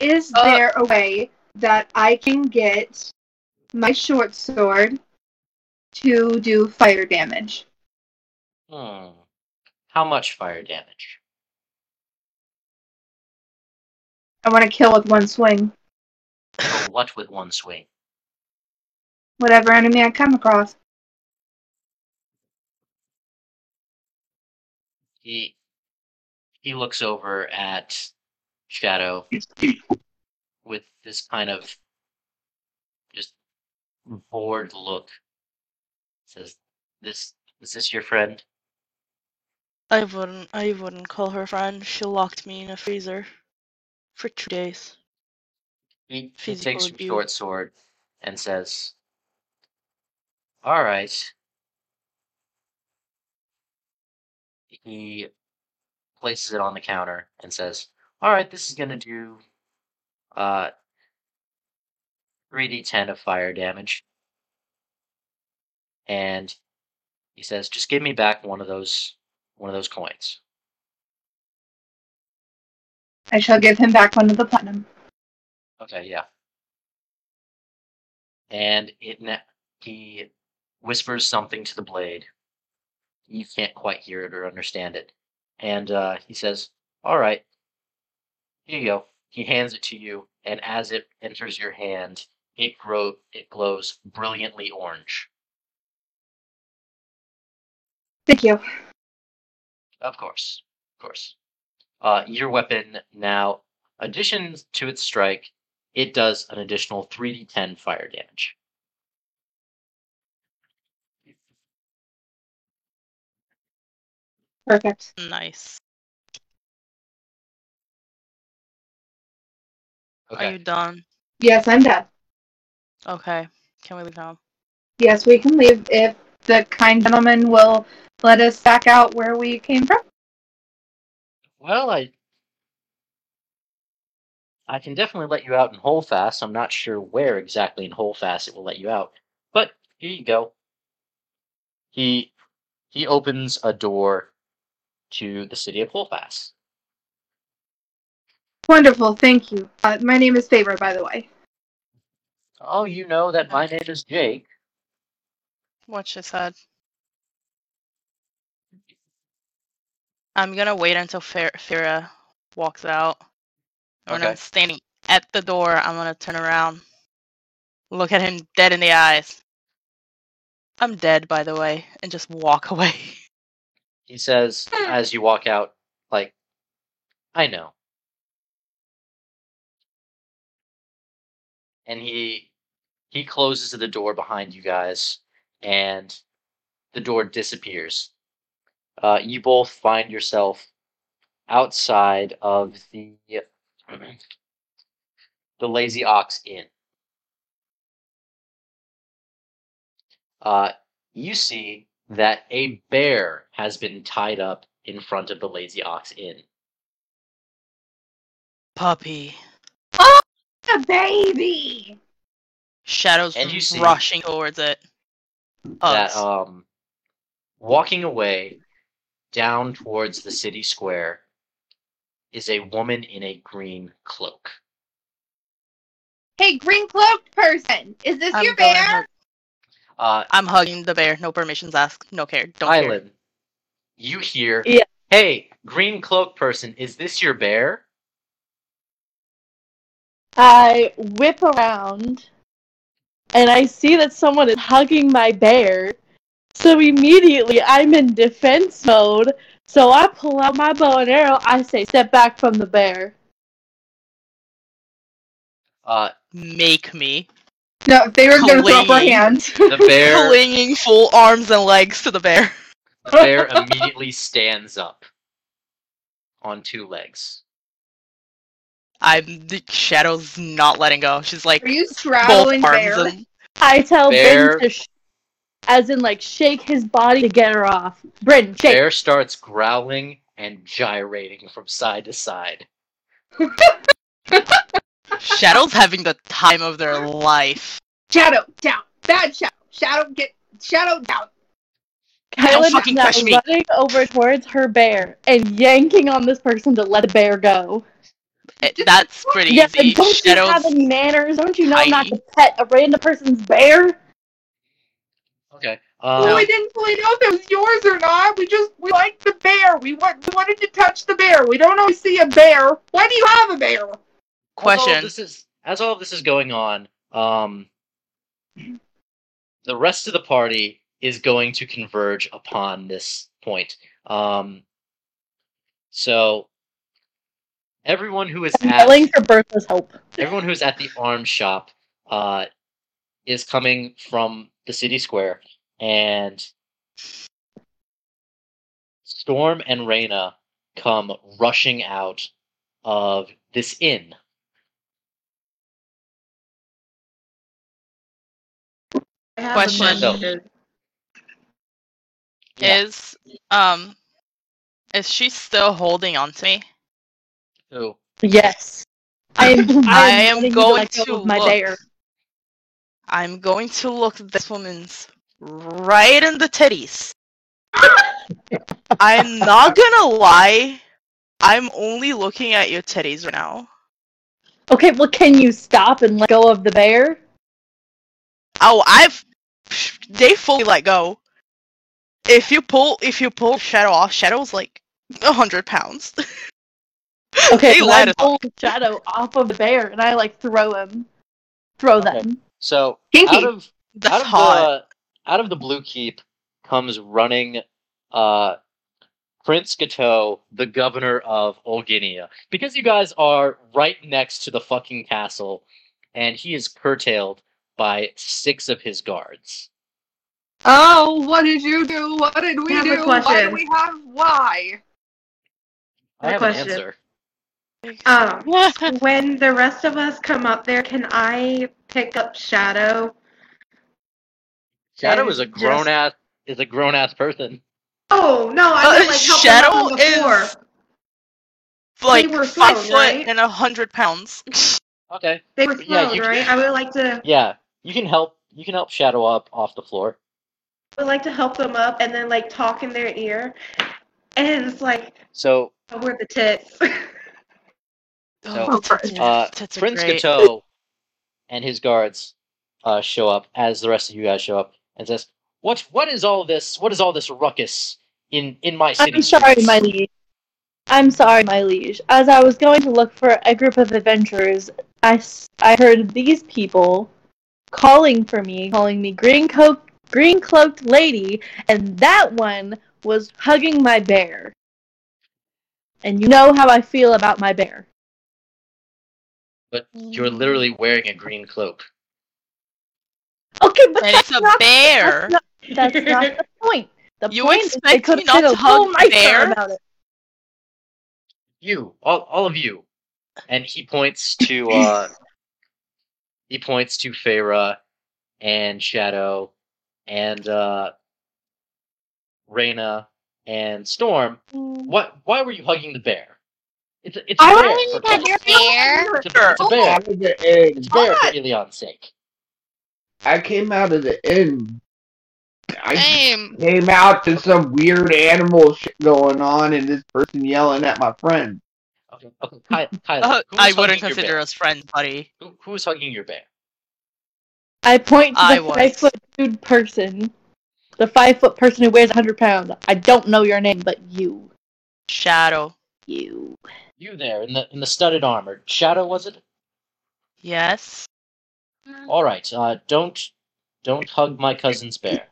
Is uh, there a way that I can get my short sword to do fire damage? Hmm. How much fire damage? I want to kill with one swing. Oh, what with one swing? Whatever enemy I come across. He he looks over at Shadow with this kind of just bored look. Says, "This is this your friend?" I wouldn't, I wouldn't call her friend. She locked me in a freezer for two days. He, he takes your short sword and says, "All right." He places it on the counter and says, "All right, this is going to do uh, three d ten of fire damage." And he says, "Just give me back one of those One of those coins." I shall give him back one of the platinum. Okay, yeah. And it ne- he whispers something to the blade, you can't quite hear it or understand it. And uh, he says, all right, here you go. He hands it to you, and as it enters your hand, it, grow it glows brilliantly orange. Thank you. Of course. Of course. Uh, your weapon now, addition to its strike, it does an additional three d ten fire damage. Perfect. Nice. Okay. Are you done? Yes, I'm done. Okay. Can we leave now? Yes, we can leave if the kind gentleman will let us back out where we came from. Well, I... I can definitely let you out in Holfast. I'm not sure where exactly in Holfast it will let you out. But, here you go. He... He opens a door to the city of Holfast. Wonderful, thank you. Uh, my name is Feyre, by the way. Oh, you know that my name is Jake. Watch his head. I'm gonna wait until Feyre walks out. When okay. I'm standing at the door, I'm gonna turn around, look at him dead in the eyes. I'm dead, by the way, and just walk away. He says, as you walk out, like, I know. And he he closes the door behind you guys, and the door disappears. Uh, you both find yourself outside of the the Lazy Ox Inn. Uh, you see that a bear has been tied up in front of the Lazy Ox Inn. Puppy. Oh, a baby! Shadow's rushing towards it. That, um, walking away down towards the city square is a woman in a green cloak. Hey, green cloaked person! Is this I'm your bear? Uh, I'm hugging the bear. No permissions asked. No care. Don't Island, care. Island, you hear, yeah. Hey, green cloak person, is this your bear? I whip around, and I see that someone is hugging my bear, so immediately I'm in defense mode, so I pull out my bow and arrow. I say, step back from the bear. Uh, Make me. No, they were going to throw up her hands. The bear... Clinging full arms and legs to the bear. The bear immediately stands up. On two legs. I'm... The Shadow's not letting go. She's like... Are you straddling bear? And... I tell bear... Bryn to... Sh- as in, like, shake his body to get her off. Bryn, shake! Bear starts growling and gyrating from side to side. Shadow's having the time of their life. Shadow, down. Bad Shadow. Shadow, get... Shadow, down. Kylan is now running me. over towards her bear and yanking on this person to let the bear go. It, that's pretty yeah, easy. Don't Shadow's you have any manners? Don't you know tiny. not to pet a random person's bear? Okay. Uh, well, we didn't fully know if it was yours or not. We just... We liked the bear. We, want, we wanted to touch the bear. We don't always see a bear. Why do you have a bear? Question. As all, this is, as all of this is going on, um, the rest of the party is going to converge upon this point. Um, so, everyone who is I'm at yelling for Bertha's help. Everyone who is at the arms shop uh, is coming from the city square, and Storm and Reyna come rushing out of this inn. Question so, is um is she still holding on to me? Who? Yes. I am I am going to, to my look. Bear. I'm going to look this woman's right in the titties. I'm not gonna lie. I'm only looking at your titties right now. Okay, well can you stop and let go of the bear? Oh, I've... They fully let go. If you pull, if you pull Shadow off, Shadow's like a hundred pounds. Okay, so I pull Shadow off of Bear, and I like throw him, throw okay. them. So Kinky. out of That's out of hot. the out of the Blue Keep comes running, uh, Prince Gateau, the governor of Old Guinea, because you guys are right next to the fucking castle, and he is curtailed by six of his guards. Oh, what did you do? What did we do? Why do we have why? I have an answer. Um, when the rest of us come up there, can I pick up Shadow? Shadow is a grown ass is a grown ass person. Oh no! I meant, like, Shadow him is like we five flown, foot right? and a hundred pounds. Okay. They were thrown, yeah, right? Can... I would like to. Yeah, you can help. You can help Shadow up off the floor. I would like to help them up and then like talk in their ear, and it's like so. Oh, we're the tits. So, oh, uh, tits Prince great. Gateau and his guards uh, show up as the rest of you guys show up and says, "What? What is all this? What is all this ruckus in in my city?" I'm sorry, streets? my liege. I'm sorry, my liege. As I was going to look for a group of adventurers, I, I heard these people calling for me, calling me green coat. green-cloaked lady, and that one was hugging my bear. And you know how I feel about my bear. But you're literally wearing a green cloak. Okay, but and that's it's a not, bear. That's not, that's not the point. The you point expect is they could not to hug a bear? About it. You, all, all of you. And he points to, uh, he points to Feyre and Shadow and uh, Reyna and Storm. What? Why were you hugging the bear? It's a, it's a I bear. Don't for it's bear. It's a bear. It's a bear. It's a bear, it's a bear for Elyon's sake. I came out of the inn. I Same. came out to some weird animal shit going on, and this person yelling at my friend. Okay, okay, Ky- Kylan, uh, I wouldn't consider us friends, buddy. Who, who's hugging your bear? I point to I the was. five-foot dude person. The five-foot person who weighs one hundred pounds. I don't know your name, but you. Shadow. You. You there, in the in the studded armor. Shadow, was it? Yes. Alright, uh, don't, don't hug my cousin's bear.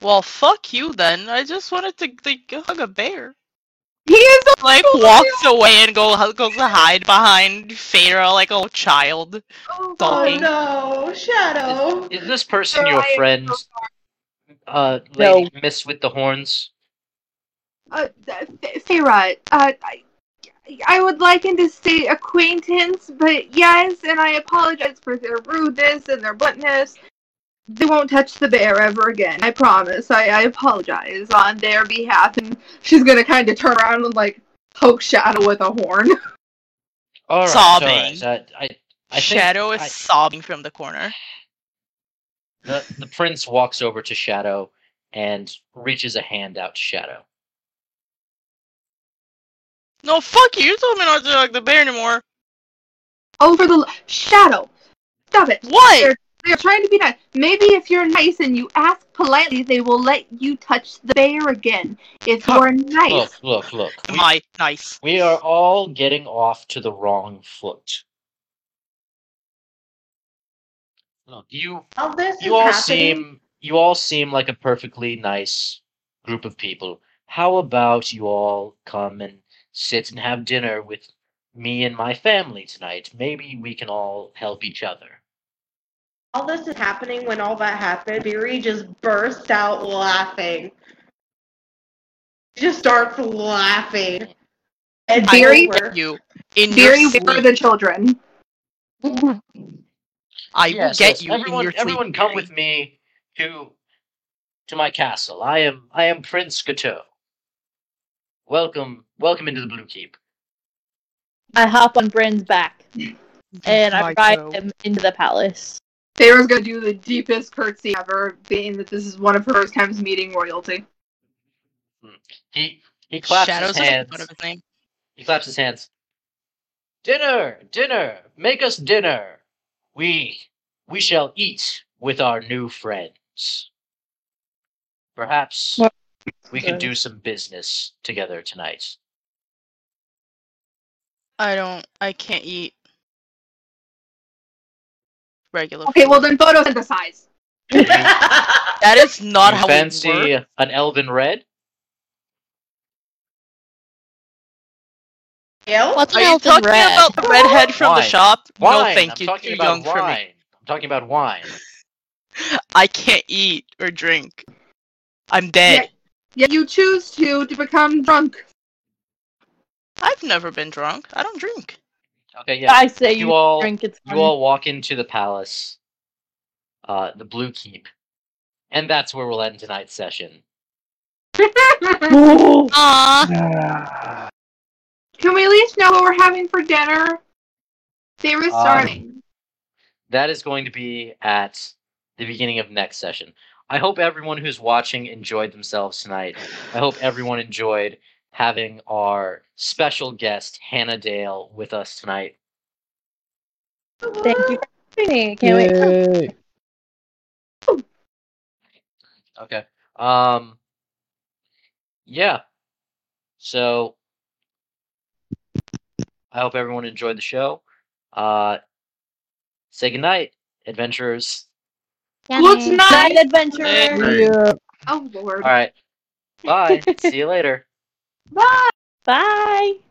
Well, fuck you, then. I just wanted to like, hug a bear. He is the like walks away and go goes to hide behind Feyre like a little child. Oh, oh no, Shadow! Is, is this person They're your like, friend? Uh, lady no. Miss with the horns. Uh, Feyre, uh, I, I would liken to say acquaintance, but yes, and I apologize for their rudeness and their bluntness. They won't touch the bear ever again. I promise. I, I apologize on their behalf. And she's going to kind of turn around and, like, poke Shadow with a horn. All right, sobbing. All right. Uh, I, I Shadow think, is I, sobbing from the corner. The, the prince walks over to Shadow and reaches a hand out to Shadow. No, fuck you. You told me not to hug the bear anymore. Over the... Shadow. Stop it. What? They're- They're trying to be nice. Maybe if you're nice and you ask politely, they will let you touch the bear again. If you're nice. Look, look, look. Am I nice? We are all getting off to the wrong foot. Look, you, all this you, all seem, you all seem like a perfectly nice group of people. How about you all come and sit and have dinner with me and my family tonight? Maybe we can all help each other. All this is happening when all that happened, Beery just burst out laughing. She just starts laughing. And Beery were you in Beery were the children. I yeah, will get so you. Everyone, in your everyone, come with me to to my castle. I am I am Prince Gateau. Welcome, welcome into the Blue Keep. I hop on Bryn's back and I ride him into the palace. Feyre's gonna do the deepest curtsy ever, being that this is one of her first times meeting royalty. He he claps Shadow's his hands. His name. He claps his hands. Dinner, dinner, make us dinner. We we shall eat with our new friend. friends. Perhaps we can do some business together tonight. I don't... I can't eat regular Okay, food. Well then photosynthesize. That is not you how fancy we work. An elven red? What's Are an you talking red? About the redhead from wine. The shop? Wine. No, thank I'm you. Talking You're about young wine. For me. I'm talking about wine. I can't eat or drink. I'm dead. Yeah, yeah, you choose to to become drunk. I've never been drunk. I don't drink. Okay, yeah. I say you, you all drink. It's you all walk into the palace, uh, the Blue Keep, and that's where we'll end tonight's session. Aww. Can we at least know what we're having for dinner? They were starting. Um, that is going to be at the beginning of next session. I hope everyone who's watching enjoyed themselves tonight. I hope everyone enjoyed having our special guest, Hannah Dale, with us tonight. Thank you for having me. Can't Yay. Wait. Okay. Um. Yeah. So... I hope everyone enjoyed the show. Uh, say goodnight, adventurers. Yeah. What's night, night adventurers? Yeah. Oh, Lord. All right. Bye. See you later. Bye. Bye.